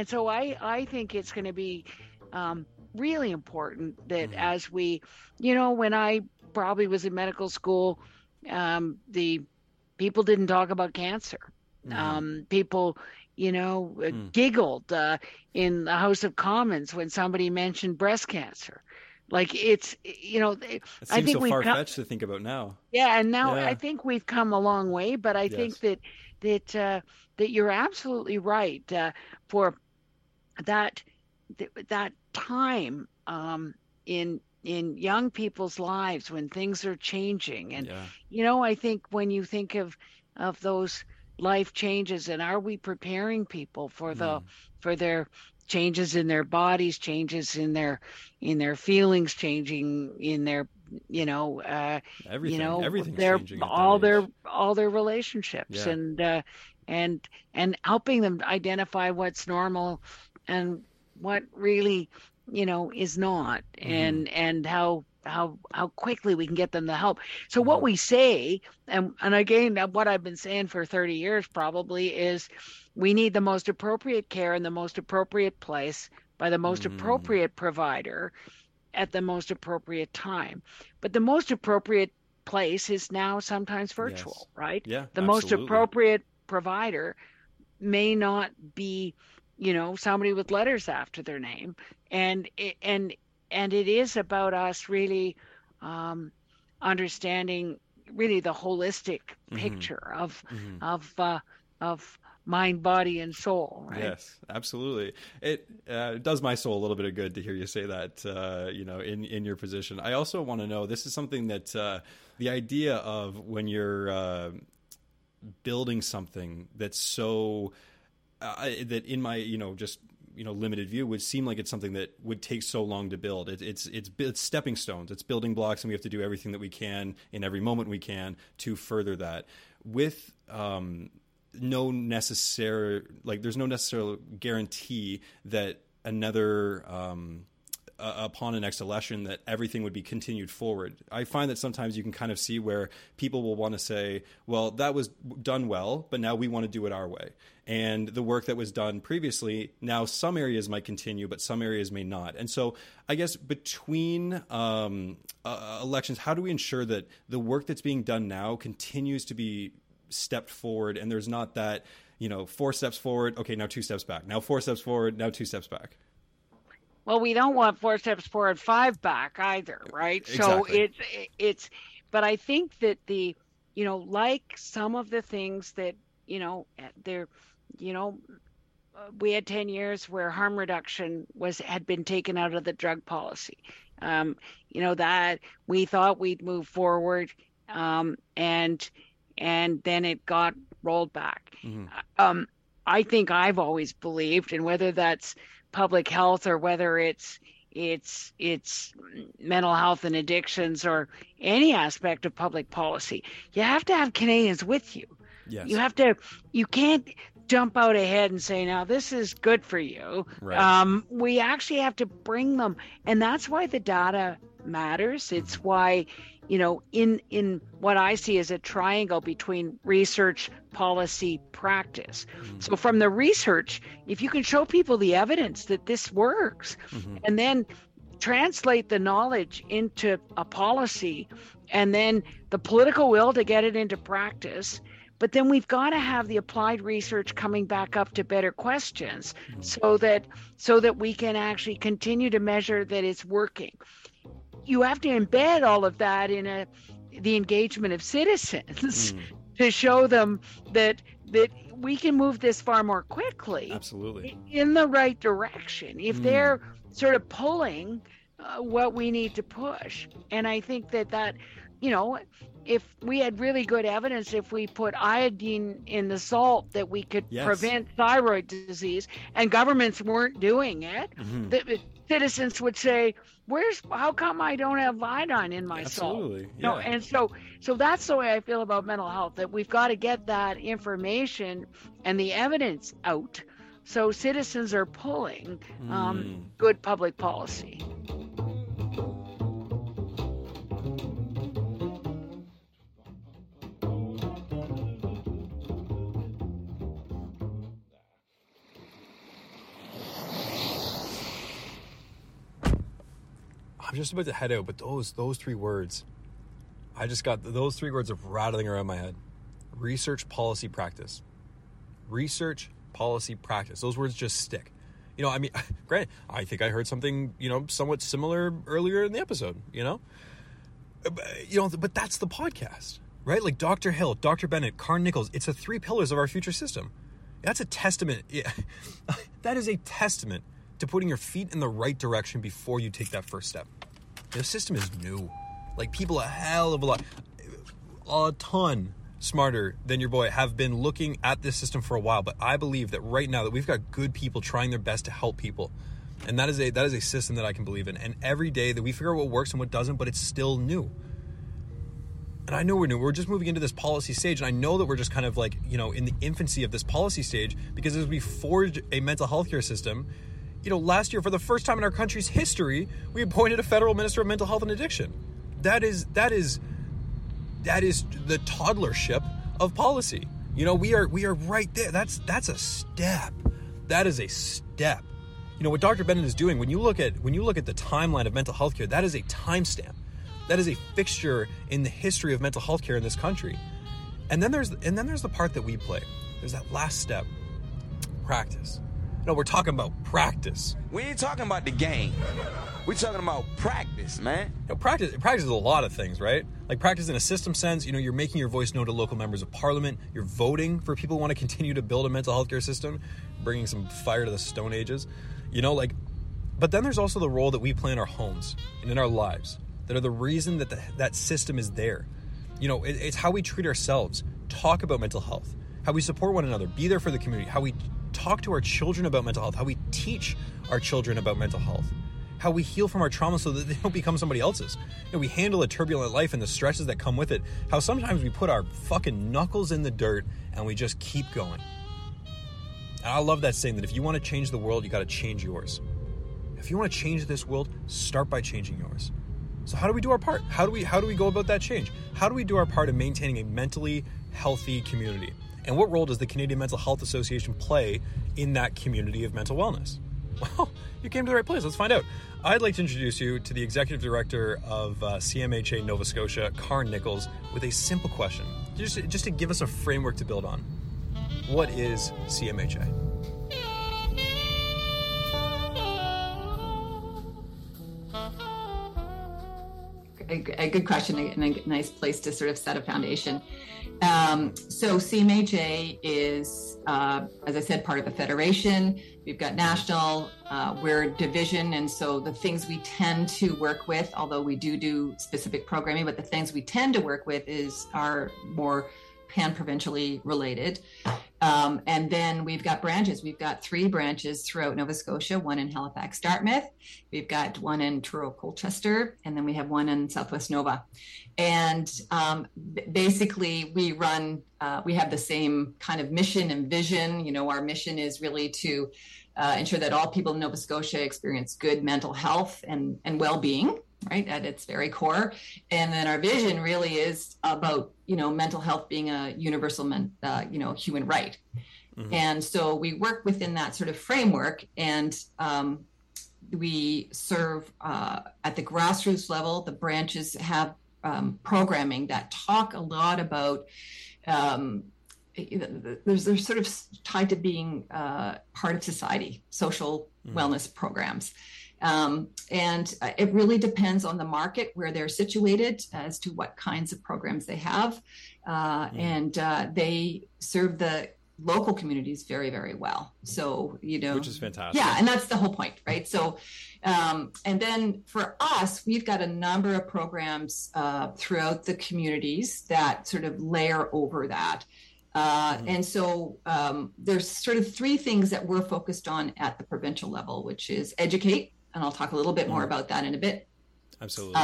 so I think it's going to be really important that as we, when I probably was in medical school, the people didn't talk about cancer. People... giggled in the House of Commons when somebody mentioned breast cancer. Like it's, it seems I think so far-fetched to think about now. Yeah, and now I think we've come a long way, but I think that you're absolutely right for that time in young people's lives when things are changing, and I think when you think of those life changes, and are we preparing people for their changes in their bodies, changes in their feelings, changing in their, everything, you know, everything's changing at that age. all their relationships, yeah. and helping them identify what's normal and what really, is not, mm-hmm. and how quickly we can get them the help. So what we say, and again, what I've been saying for 30 years probably, is we need the most appropriate care in the most appropriate place by the most appropriate provider at the most appropriate time. But the most appropriate place is now sometimes virtual, yes. right? Yeah, the absolutely. Most appropriate provider may not be, somebody with letters after their name. And it is about us really understanding really the holistic picture of mind, body, and soul. Right? Yes, absolutely. It does my soul a little bit of good to hear you say that, in your position. I also want to know, this is something that the idea of when you're building something that's so that in my, limited view would seem like it's something that would take so long to build. It's stepping stones, it's building blocks, and we have to do everything that we can in every moment we can to further that with, there's no necessary guarantee that another, upon a next election, that everything would be continued forward. I find that sometimes you can kind of see where people will want to say, well, that was done well, but now we want to do it our way. And the work that was done previously, now some areas might continue, but some areas may not. And so I guess between elections, how do we ensure that the work that's being done now continues to be stepped forward, and there's not that, 4 steps forward, okay, now 2 steps back, now 4 steps forward, now 2 steps back? Well, we don't want 4 steps forward, 5 back either, right? Exactly. So it's, but I think that the, like some of the things that, we had 10 years where harm reduction had been taken out of the drug policy. That we thought we'd move forward, and then it got rolled back. Mm-hmm. I think I've always believed, and whether that's public health or whether it's mental health and addictions or any aspect of public policy, you have to have Canadians with you. Yes. You can't jump out ahead and say, now this is good for you. Right. We actually have to bring them. And that's why the data matters. It's why, in what I see as a triangle between research, policy, practice. Mm-hmm. So from the research, if you can show people the evidence that this works, and then translate the knowledge into a policy, and then the political will to get it into practice. But then we've got to have the applied research coming back up to better questions, so that we can actually continue to measure that it's working. You have to embed all of that in the engagement of citizens to show them that we can move this far more quickly, absolutely, in the right direction, if they're sort of pulling what we need to push. And I think that if we had really good evidence, if we put iodine in the salt, that we could prevent thyroid disease, and governments weren't doing it, that citizens would say, how come I don't have iodine in my salt? Yeah. No, and so that's the way I feel about mental health, that we've got to get that information and the evidence out, so citizens are pulling good public policy. I'm just about to head out, but those 3 words, I just got those 3 words of rattling around my head. Research, policy, practice. Research, policy, practice. Those words just stick. Granted, I think I heard something, somewhat similar earlier in the episode, but that's the podcast, right? Like Dr. Hill, Dr. Bennett, Karn Nichols, it's the 3 pillars of our future system. That's a testament. Yeah. That is a testament to putting your feet in the right direction before you take that first step. The system is new. Like, people a hell of a lot, a ton smarter than your boy have been looking at this system for a while, but I believe that right now that we've got good people trying their best to help people. And that is a system that I can believe in. And every day that we figure out what works and what doesn't, but it's still new. And I know we're new. We're just moving into this policy stage. And I know that we're just kind of like, you know, in the infancy of this policy stage, because as we forge a mental health care system, you know, last year, for the first time in our country's history, we appointed a federal minister of mental health and addiction. That is the toddlership of policy. You know, we are right there. That's a step. That is a step. You know, what Dr. Bennett is doing, when you look at the timeline of mental health care, that is a timestamp. That is a fixture in the history of mental health care in this country. And then there's the part that we play. There's that last step, practice. No, we're talking about practice. We ain't talking about the game. We're talking about practice, man. You know, practice is a lot of things, right? Like practice in a system sense, you know, you're making your voice known to local members of parliament. You're voting for people who want to continue to build a mental health care system, bringing some fire to the Stone Ages. You know, like, but then there's also the role that we play in our homes and in our lives that are the reason that that system is there. You know, it's how we treat ourselves, talk about mental health, how we support one another, be there for the community, how we talk to our children about mental health, how we teach our children about mental health, how we heal from our trauma so that they don't become somebody else's. You know, we handle a turbulent life and the stresses that come with it, how sometimes we put our fucking knuckles in the dirt and we just keep going. And I love that saying that if you want to change the world, you got to change yours. If you want to change this world, start by changing yours. So how do we do our part? How do we go about that change? How do we do our part in maintaining a mentally healthy community? And what role does the Canadian Mental Health Association play in that community of mental wellness? Well, you came to the right place. Let's find out. I'd like to introduce you to the Executive Director of CMHA Nova Scotia, Karn Nichols, with a simple question, just to give us a framework to build on. What is CMHA? A good question and a nice place to sort of set a foundation. So CMHA is, as I said, part of a federation. We've got national, we're division. And so the things we tend to work with, although we do specific programming, but the things we tend to work with are more pan-provincially related. And then we've got branches. We've got three branches throughout Nova Scotia, one in Halifax, Dartmouth. We've got one in Truro, Colchester, and then we have one in Southwest Nova. And basically we run, we have the same kind of mission and vision. You know, our mission is really to ensure that all people in Nova Scotia experience good mental health and well-being, right, at its very core. And then our vision really is about, you know, mental health being a universal, human right. Mm-hmm. And so we work within that sort of framework, and we serve at the grassroots level. The branches have programming that talk a lot about, they're sort of tied to being part of society, social mm-hmm. wellness programs. And it really depends on the market where they're situated as to what kinds of programs they have. And they serve the local communities very, very well. So, you know, which is fantastic. Yeah. And that's the whole point, right? So, and then for us, we've got a number of programs throughout the communities that sort of layer over that. And so there's sort of three things that we're focused on at the provincial level, which is educate. And I'll talk a little bit more about that in a bit. Absolutely.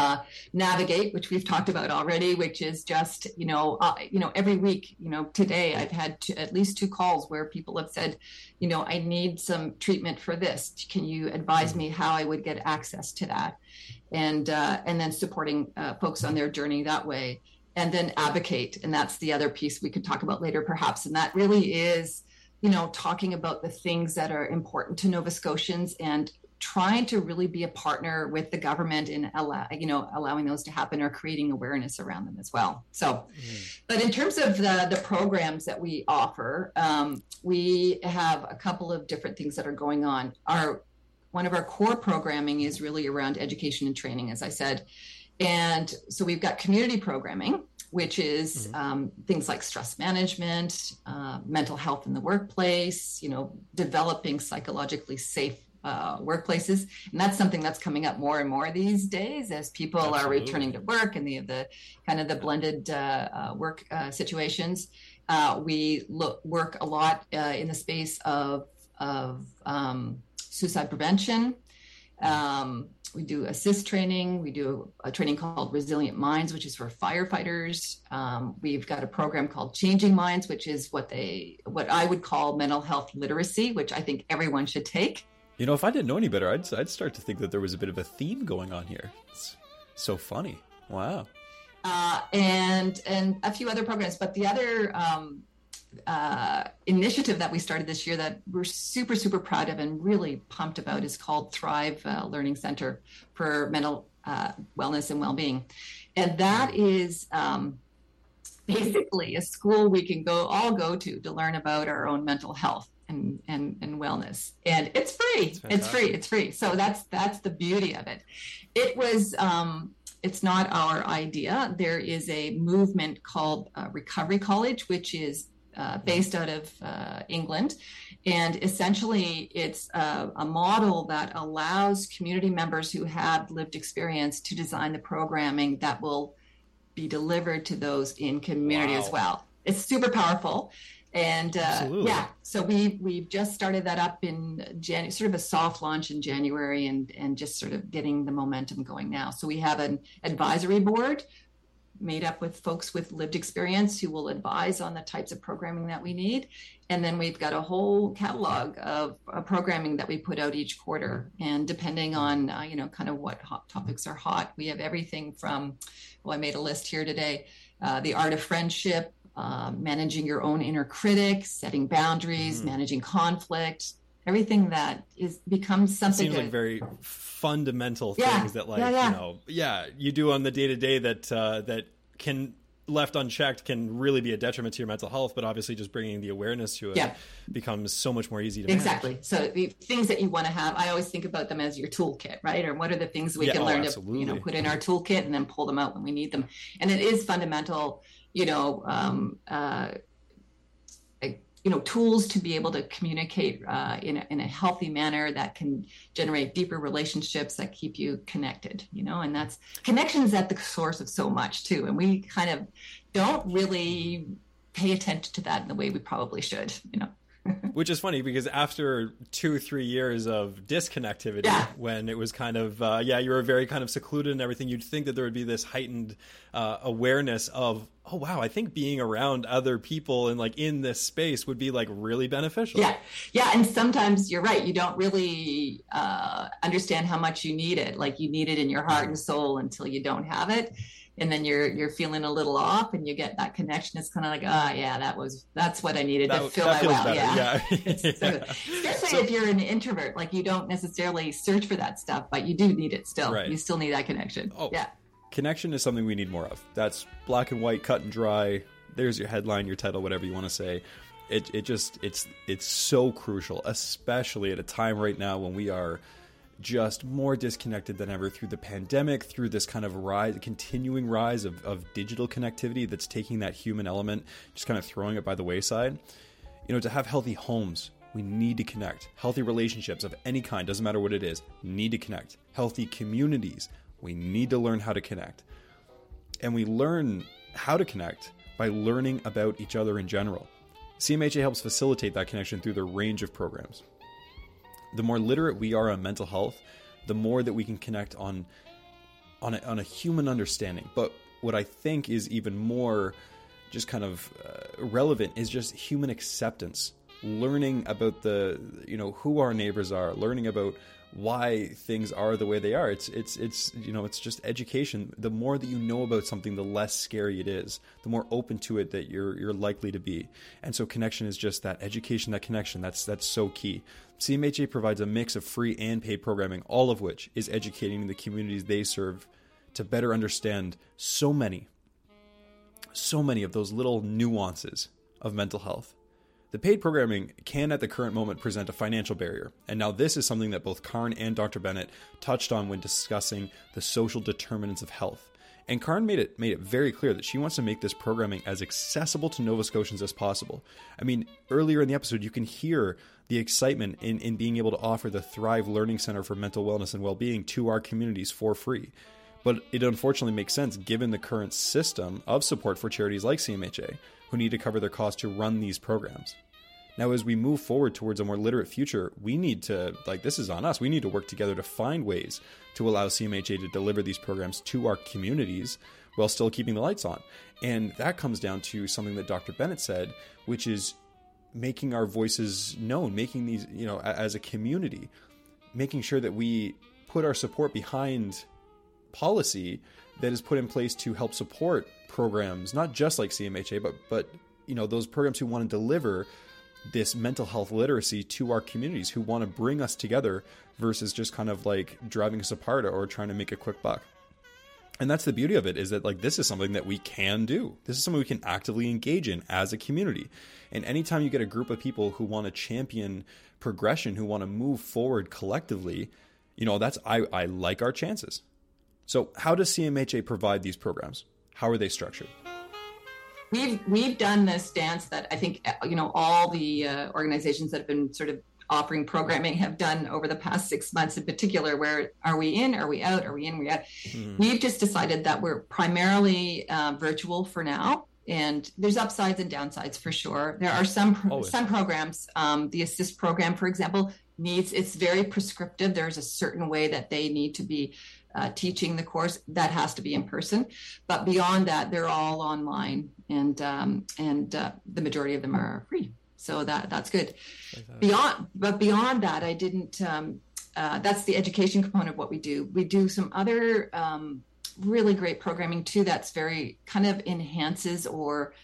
Navigate, which we've talked about already, which is just, every week, today I've had at least two calls where people have said, I need some treatment for this. Can you advise me how I would get access to that? And then supporting folks on their journey that way. And then advocate. And that's the other piece we could talk about later, perhaps. And that really is, talking about the things that are important to Nova Scotians and trying to really be a partner with the government in allowing those to happen or creating awareness around them as well. So, but in terms of the programs that we offer, we have a couple of different things that are going on. One of our core programming is really around education and training, as I said. And so we've got community programming, which is things like stress management, mental health in the workplace, developing psychologically safe workplaces. And that's something that's coming up more and more these days as people Absolutely. Are returning to work and the kind of the blended work situations. We work a lot in the space of suicide prevention. We do assist training. We do a training called Resilient Minds, which is for firefighters. We've got a program called Changing Minds, which is what I would call mental health literacy, which I think everyone should take. You know, if I didn't know any better, I'd start to think that there was a bit of a theme going on here. It's so funny. Wow. And a few other programs, but the other initiative that we started this year that we're super, super proud of and really pumped about is called Thrive Learning Center for Mental Wellness and Wellbeing. And that is basically a school we can all go to learn about our own mental health and wellness. And it's free. It's free. So that's the beauty of it. It was... It's not our idea. There is a movement called Recovery College, which is based out of England. And essentially, it's a model that allows community members who have lived experience to design the programming that will be delivered to those in community as well. It's super powerful. And so we've just started that up in January, sort of a soft launch in January and just sort of getting the momentum going now. So we have an advisory board made up with folks with lived experience who will advise on the types of programming that we need. And then we've got a whole catalog of programming that we put out each quarter. And depending on, kind of what hot topics are hot, we have everything from, I made a list here today, the art of friendship, managing your own inner critic, setting boundaries, managing conflict, everything that becomes something. It seems like very fundamental things that you do on the day-to-day that can, left unchecked, can really be a detriment to your mental health, but obviously just bringing the awareness to it becomes so much more easy to manage. So the things that you want to have, I always think about them as your toolkit, right? Or what are the things we can learn to put in our toolkit and then pull them out when we need them. And it is fundamental, tools to be able to communicate in a healthy manner that can generate deeper relationships that keep you connected, and that's connections at the source of so much too. And we kind of don't really pay attention to that in the way we probably should, Which is funny because after 2-3 years of disconnectivity, when it was kind of, you were very kind of secluded and everything, you'd think that there would be this heightened awareness of, oh, wow, I think being around other people and like in this space would be like really beneficial. Yeah. Yeah. And sometimes you're right. You don't really understand how much you need it. Like you need it in your heart and soul until you don't have it. And then you're feeling a little off and you get that connection. It's kind of like, that's what I needed to fill my well. Especially if you're an introvert, like you don't necessarily search for that stuff, but you do need it still. Right. You still need that connection. Oh, yeah. Connection is something we need more of. That's black and white, cut and dry. There's your headline, your title, whatever you want to say. It's so crucial, especially at a time right now when we are just more disconnected than ever through the pandemic, through this kind of continuing rise of digital connectivity that's taking that human element, just kind of throwing it by the wayside. To have healthy homes, we need to connect. Healthy relationships of any kind, doesn't matter what it is, need to connect. Healthy communities, we need to learn how to connect. And we learn how to connect by learning about each other in general. CMHA helps facilitate that connection through their range of programs. The more literate we are on mental health, the more that we can connect on a human understanding. But what I think is even more just kind of relevant is just human acceptance. Learning about who our neighbors are, learning about why things are the way they are. It's just education. The more that you know about something, the less scary it is, the more open to it that you're likely to be. And so connection is just that education, that connection. That's so key. CMHA provides a mix of free and paid programming, all of which is educating the communities they serve to better understand so many of those little nuances of mental health. The paid programming can at the current moment present a financial barrier. And now this is something that both Karn and Dr. Bennett touched on when discussing the social determinants of health. And Karn made it very clear that she wants to make this programming as accessible to Nova Scotians as possible. I mean, earlier in the episode, you can hear the excitement in being able to offer the Thrive Learning Center for Mental Wellness and Wellbeing to our communities for free. But it unfortunately makes sense given the current system of support for charities like CMHA, who need to cover their costs to run these programs. Now, as we move forward towards a more literate future, we need to, this is on us. We need to work together to find ways to allow CMHA to deliver these programs to our communities while still keeping the lights on. And that comes down to something that Dr. Bennett said, which is making our voices known, making these, as a community, making sure that we put our support behind policy that is put in place to help support programs, not just like CMHA, but those programs who want to deliver this mental health literacy to our communities, who want to bring us together versus just kind of driving us apart or trying to make a quick buck. And that's the beauty of it, is that this is something that we can do. This is something we can actively engage in as a community. And anytime you get a group of people who want to champion progression, who want to move forward collectively, that's, I like our chances. So how does CMHA provide these programs? How are they structured? We've done this dance that I think, all the organizations that have been sort of offering programming have done over the past 6 months in particular, where are we in, are we out, are we in, are we out? Mm. We've just decided that we're primarily virtual for now. And there's upsides and downsides for sure. There are some programs, the assist program, for example, it's very prescriptive. There's a certain way that they need to be teaching the course that has to be in person, but beyond that, they're all online, and the majority of them are free. So that's good. Beyond that, I didn't. That's the education component of what we do. We do some other really great programming too. That's very kind of enhances or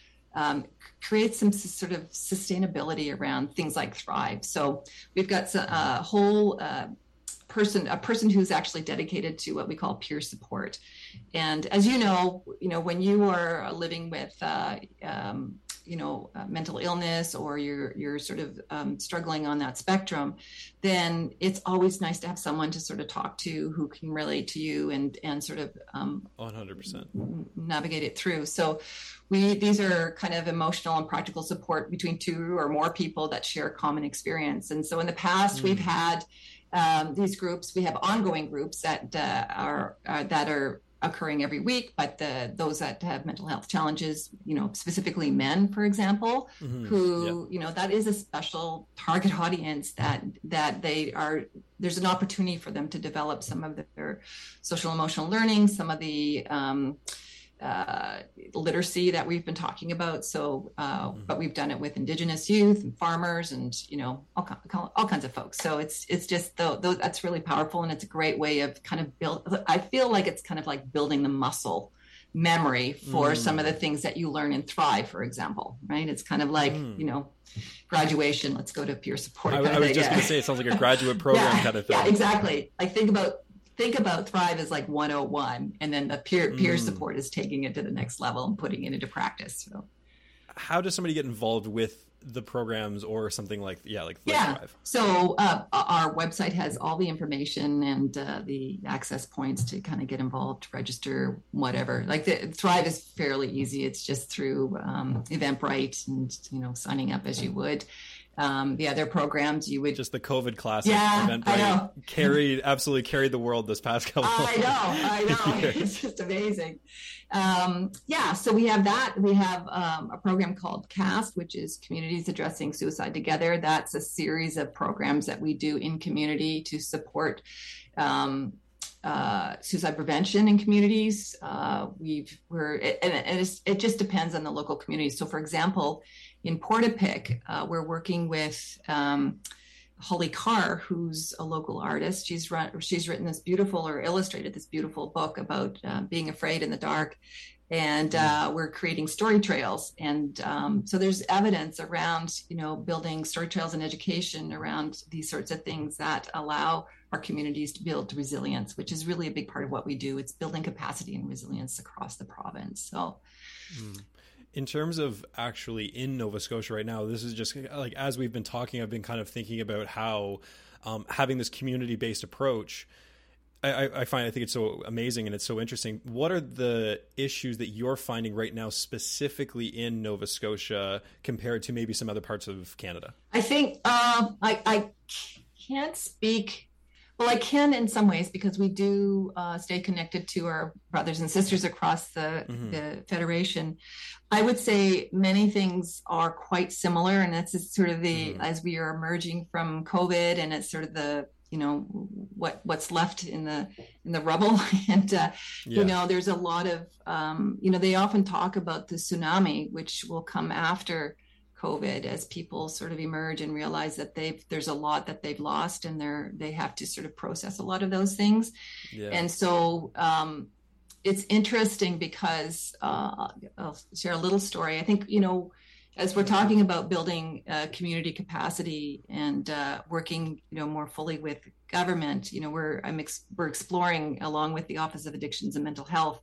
creates some sort of sustainability around things like Thrive. So we've got a whole. A person who's actually dedicated to what we call peer support, and as when you are living with mental illness or you're sort of struggling on that spectrum, then it's always nice to have someone to sort of talk to who can relate to you and sort of 100% navigate it through. So these are kind of emotional and practical support between two or more people that share a common experience. And so in the past we've had these groups. We have ongoing groups that are occurring every week, but those that have mental health challenges, specifically men, for example, who that is a special target audience that they are. There's an opportunity for them to develop some of their social emotional learning, some of the literacy that we've been talking about. So, but we've done it with Indigenous youth and farmers and, all kinds of folks. So it's just that's really powerful. And it's a great way of kind of I feel like it's kind of like building the muscle memory for some of the things that you learn in Thrive, for example, right? It's kind of like, graduation, let's go to peer support. I was just going to say, it sounds like a graduate program kind of thing. Yeah, exactly. Like think about Thrive as like 101, and then the peer support is taking it to the next level and putting it into practice. So, how does somebody get involved with the programs or something like Thrive? So our website has all the information and the access points to kind of get involved, register, whatever. Thrive is fairly easy. It's just through Eventbrite and signing up as you would. The other programs you would just the COVID classic event carried the world this past couple of years. I know. It's just amazing. So we have that. We have a program called CAST, which is Communities Addressing Suicide Together. That's a series of programs that we do in community to support suicide prevention in communities. It just depends on the local community. So for example, in Portapic, we're working with Holly Carr, who's a local artist. She's written this beautiful or illustrated this beautiful book about being afraid in the dark. And we're creating story trails. And so there's evidence around, building story trails and education around these sorts of things that allow our communities to build resilience, which is really a big part of what we do. It's building capacity and resilience across the province. So. Mm. In terms of actually in Nova Scotia right now, this is just as we've been talking, I've been kind of thinking about how having this community-based approach I think it's so amazing and it's so interesting. What are the issues that you're finding right now specifically in Nova Scotia compared to maybe some other parts of Canada? I think I can't speak. Well, I can in some ways because we do stay connected to our brothers and sisters across the Federation. I would say many things are quite similar, and that's sort of the as we are emerging from COVID, and it's sort of the what's left in the rubble, and there's a lot of they often talk about the tsunami which will come after COVID as people sort of emerge and realize that there's a lot that they've lost, and they have to sort of process a lot of those things. Yeah. And so it's interesting because I'll share a little story. I think as we're talking about building community capacity and working, more fully with government, we're exploring, along with the Office of Addictions and Mental Health,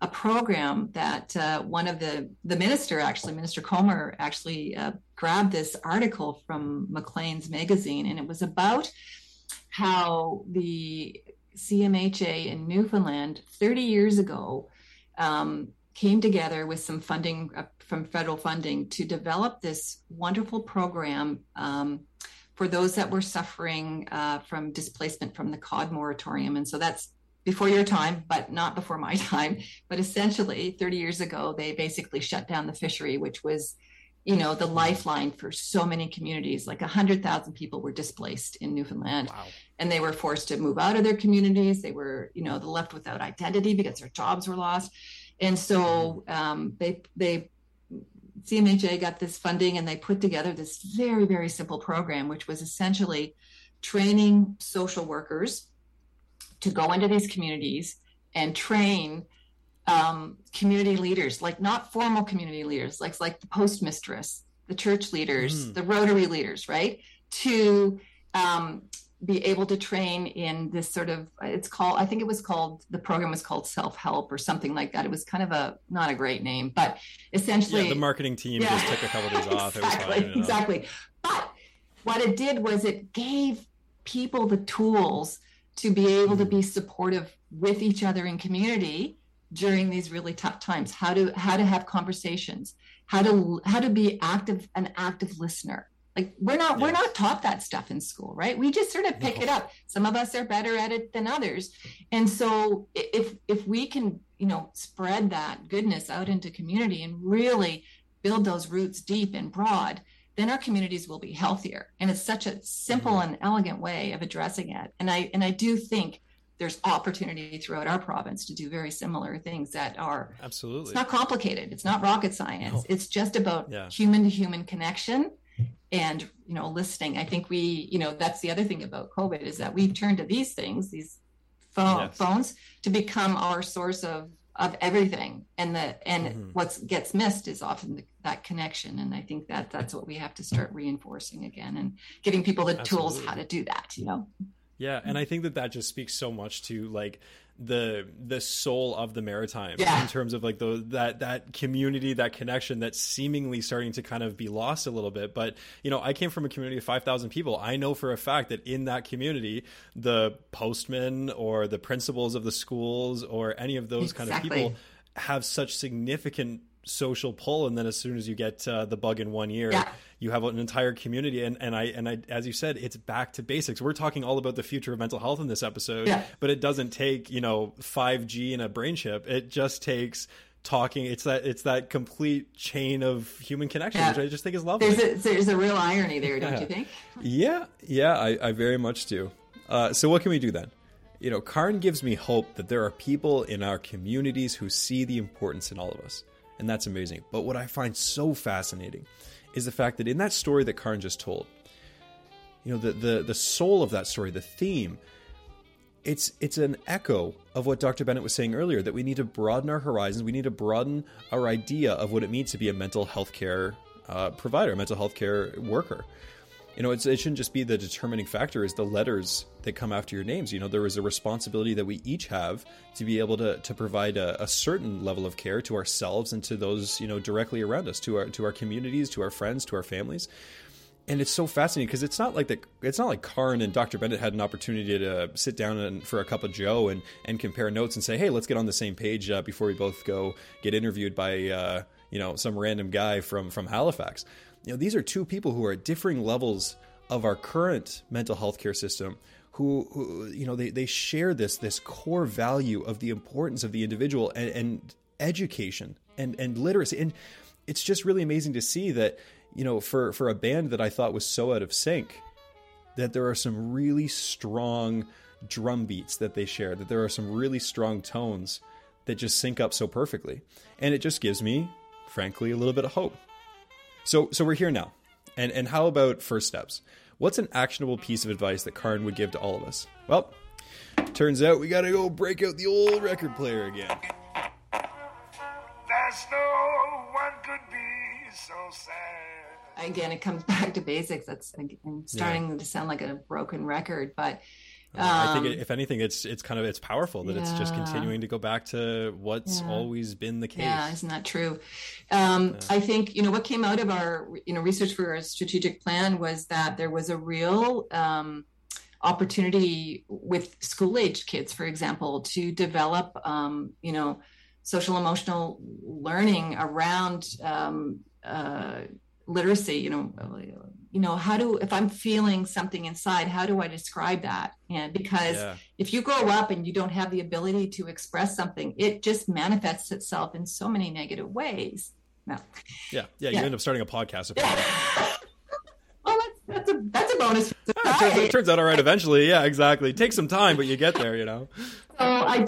a program that one of the minister, actually, Minister Comer, actually grabbed this article from Maclean's magazine, and it was about how the CMHA in Newfoundland 30 years ago came together with some funding from federal funding to develop this wonderful program for those that were suffering from displacement from the COD moratorium. And so that's before your time, but not before my time. But essentially 30 years ago, they basically shut down the fishery, which was, the lifeline for so many communities. Like 100,000 people were displaced in Newfoundland. Wow. And they were forced to move out of their communities. They were, left without identity because their jobs were lost. And so CMHA got this funding, and they put together this very, very simple program, which was essentially training social workers to go into these communities and train community leaders, like not formal community leaders, like the postmistress, the church leaders, the Rotary leaders, right? To be able to train in this sort of, the program was called self-help or something like that. It was kind of not a great name, but essentially. Yeah, the marketing team just took a couple of days off. Exactly. But what it did was it gave people the tools to be able to be supportive with each other in community during these really tough times, how to have conversations, how to be an active listener. Like we're not taught that stuff in school, right? We just sort of pick it up. Some of us are better at it than others. And so if we can, spread that goodness out into community and really build those roots deep and broad, then our communities will be healthier. And it's such a simple and elegant way of addressing it. And I do think there's opportunity throughout our province to do very similar things that are absolutely, it's not complicated. It's not rocket science. No. It's just about human to human connection. And, listening, I think that's the other thing about COVID is that we've turned to these things, these phones to become our source of everything. And what gets missed is often that connection. And I think that's what we have to start reinforcing again and giving people the tools how to do that, Yeah. And I think that just speaks so much to like the soul of the Maritimes in terms of like that community, that connection that's seemingly starting to kind of be lost a little bit. But, I came from a community of 5,000 people. I know for a fact that in that community, the postmen or the principals of the schools or any of those kind of people have such significant social pull. And then as soon as you get the bug in one year, you have an entire community. And I, as you said, it's back to basics. We're talking all about the future of mental health in this episode, but it doesn't take, 5G and a brain chip. It just takes talking. It's that complete chain of human connection, which I just think is lovely. There's a real irony there. Don't you think? Yeah. I very much do. So what can we do then? Karn gives me hope that there are people in our communities who see the importance in all of us. And that's amazing. But what I find so fascinating is the fact that in that story that Karn just told, the soul of that story, the theme, it's an echo of what Dr. Bennett was saying earlier, that we need to broaden our horizons. We need to broaden our idea of what it means to be a mental health care provider, a mental health care worker. It shouldn't just be the determining factor is the letters that come after your names. There is a responsibility that we each have to be able to provide a certain level of care to ourselves and to those, directly around us, to our communities, to our friends, to our families. And it's so fascinating because it's not like that. It's not like Karn and Dr. Bennett had an opportunity to sit down and for a cup of joe and compare notes and say, hey, let's get on the same page before we both go get interviewed by, some random guy from Halifax. You know, these are two people who are at differing levels of our current mental health care system who they share this core value of the importance of the individual and education and literacy. And it's just really amazing to see that, for a band that I thought was so out of sync, that there are some really strong drum beats that they share, that there are some really strong tones that just sync up so perfectly. And it just gives me, frankly, a little bit of hope. So we're here now. And how about first steps? What's an actionable piece of advice that Karn would give to all of us? Well, turns out we got to go break out the old record player again. There's no one could be so sad. Again, it comes back to basics. I'm starting to sound like a broken record, but I think, if anything, it's powerful that it's just continuing to go back to what's always been the case. Yeah, isn't that true? I think what came out of our research for our strategic plan was that there was a real opportunity with school-aged kids, for example, to develop social emotional learning around literacy, if I'm feeling something inside, how do I describe that? And because if you grow up and you don't have the ability to express something, it just manifests itself in so many negative ways. No. Yeah. Yeah. You end up starting a podcast about it. Well, that's a bonus. It turns out all right eventually. Yeah, exactly. Take some time, but you get there, So I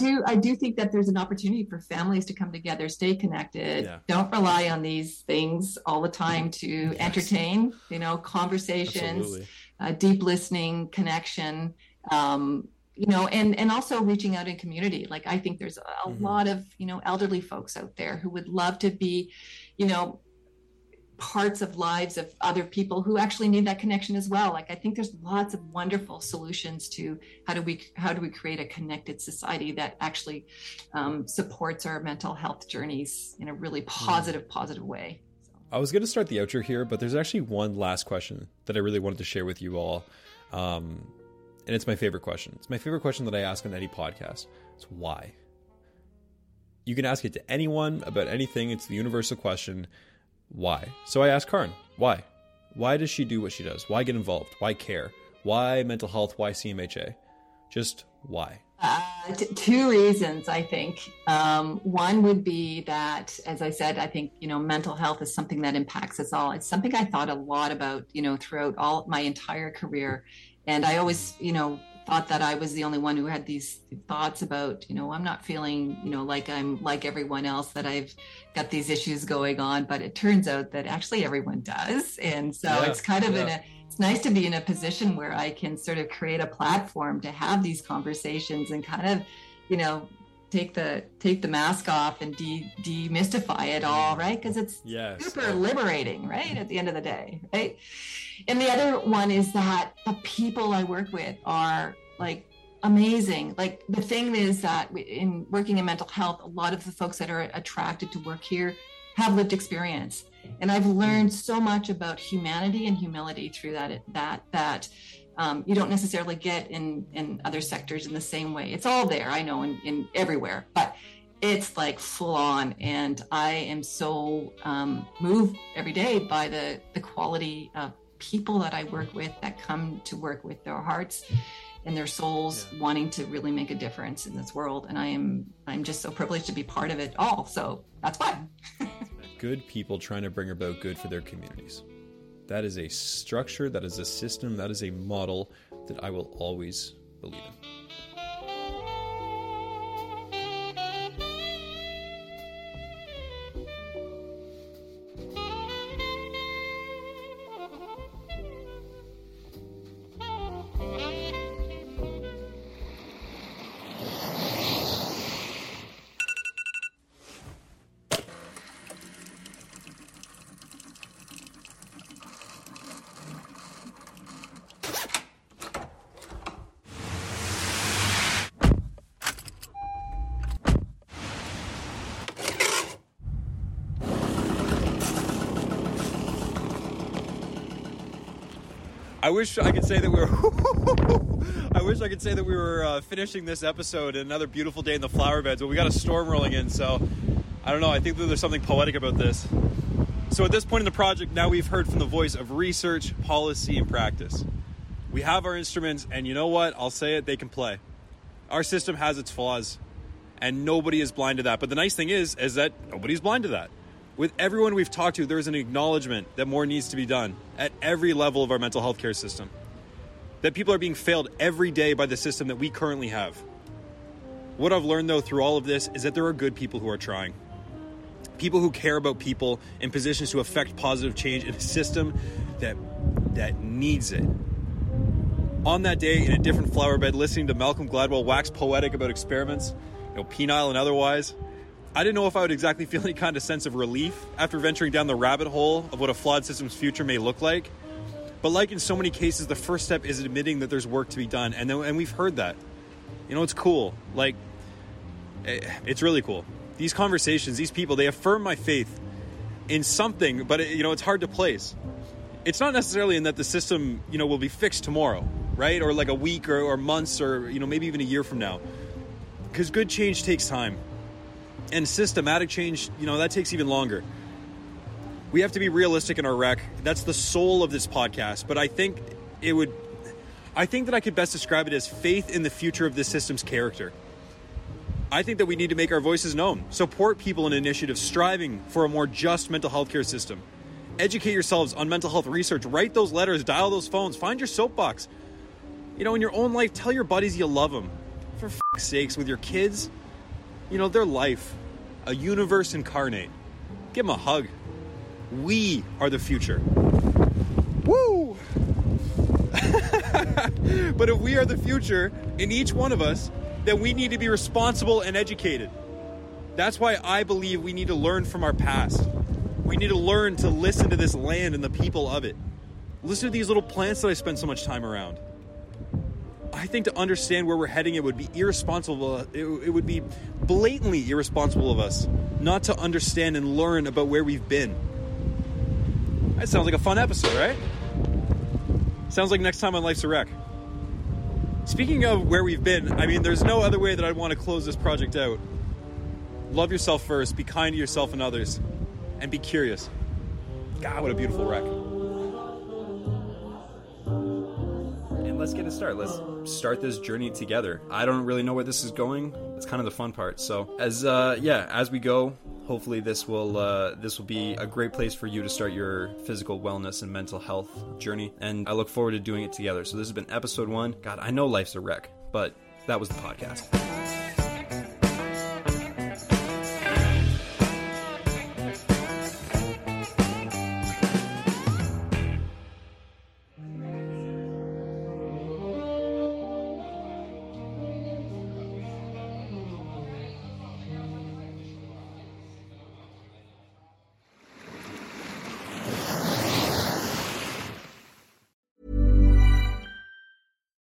do think that there's an opportunity for families to come together, stay connected. Yeah. Don't rely on these things all the time to entertain, conversations, deep listening, connection, and also reaching out in community. Like, I think there's a lot of, elderly folks out there who would love to be, parts of lives of other people who actually need that connection as well. Like, I think there's lots of wonderful solutions to how do we create a connected society that actually supports our mental health journeys in a really positive way. So. I was going to start the outro here, but there's actually one last question that I really wanted to share with you all. And it's my favorite question. It's my favorite question that I ask on any podcast. It's why. You can ask it to anyone about anything. It's the universal question. Why? So I asked Karn, why? Why does she do what she does? Why get involved? Why care? Why mental health? Why CMHA? Just why? Two reasons, I think. One would be that, as I said, I think, mental health is something that impacts us all. It's something I thought a lot about, throughout all my entire career. And I always, thought that I was the only one who had these thoughts about, I'm not feeling, like I'm like everyone else, that I've got these issues going on, but it turns out that actually everyone does. And so it's kind of it's nice to be in a position where I can sort of create a platform to have these conversations and kind of, take the mask off and demystify it all, right? Because it's super liberating, right? At the end of the day, right? And the other one is that the people I work with are like amazing. Like, the thing is that in working in mental health, a lot of the folks that are attracted to work here have lived experience, and I've learned so much about humanity and humility through that. You don't necessarily get in other sectors in the same way. It's all there, I know, in everywhere, but it's like full on. And I am so moved every day by the quality of people that I work with that come to work with their hearts and their souls, wanting to really make a difference in this world. And I'm just so privileged to be part of it all. So that's why. Good people trying to bring about good for their communities. That is a structure, that is a system, that is a model that I will always believe in. I wish I could say that we were finishing this episode in another beautiful day in the flower beds, but we got a storm rolling in, so I don't know. I think that there's something poetic about this. So at this point in the project, now we've heard from the voice of research, policy, and practice. We have our instruments, and you know what? I'll say it, they can play. Our system has its flaws, and nobody is blind to that. But the nice thing is that nobody's blind to that. With everyone we've talked to, there's an acknowledgement that more needs to be done at every level of our mental health care system. That people are being failed every day by the system that we currently have. What I've learned, though, through all of this is that there are good people who are trying. People who care about people in positions to affect positive change in a system that needs it. On that day, in a different flower bed, listening to Malcolm Gladwell wax poetic about experiments, penile and otherwise, I didn't know if I would exactly feel any kind of sense of relief after venturing down the rabbit hole of what a flawed system's future may look like. But like in so many cases, the first step is admitting that there's work to be done. And we've heard that. It's cool. It's really cool. These conversations, these people, they affirm my faith in something, but it's hard to place. It's not necessarily in that the system, will be fixed tomorrow, right? Or like a week or months or, maybe even a year from now. Because good change takes time. And systematic change, that takes even longer. We have to be realistic in our wreck. That's the soul of this podcast. But I think that I could best describe it as faith in the future of this system's character. I think that we need to make our voices known. Support people in initiatives striving for a more just mental health care system. Educate yourselves on mental health research. Write those letters. Dial those phones. Find your soapbox. In your own life, tell your buddies you love them. For f***ing sakes, with your kids... their life, a universe incarnate. Give them a hug. We are the future. Woo! But if we are the future in each one of us, then we need to be responsible and educated. That's why I believe we need to learn from our past. We need to learn to listen to this land and the people of it. Listen to these little plants that I spend so much time around. I think to understand where we're heading, it would be irresponsible. It would be blatantly irresponsible of us not to understand and learn about where we've been. That sounds like a fun episode, right? Sounds like next time on Life's a Wreck. Speaking of where we've been, there's no other way that I'd want to close this project out. Love yourself first, be kind to yourself and others, and be curious. God, what a beautiful wreck. Let's get it started. Let's start this journey together. I don't really know where this is going. It's kind of the fun part. So as we go, hopefully this will be a great place for you to start your physical wellness and mental health journey. And I look forward to doing it together. So this has been episode 1. God, I know life's a wreck, but that was the podcast.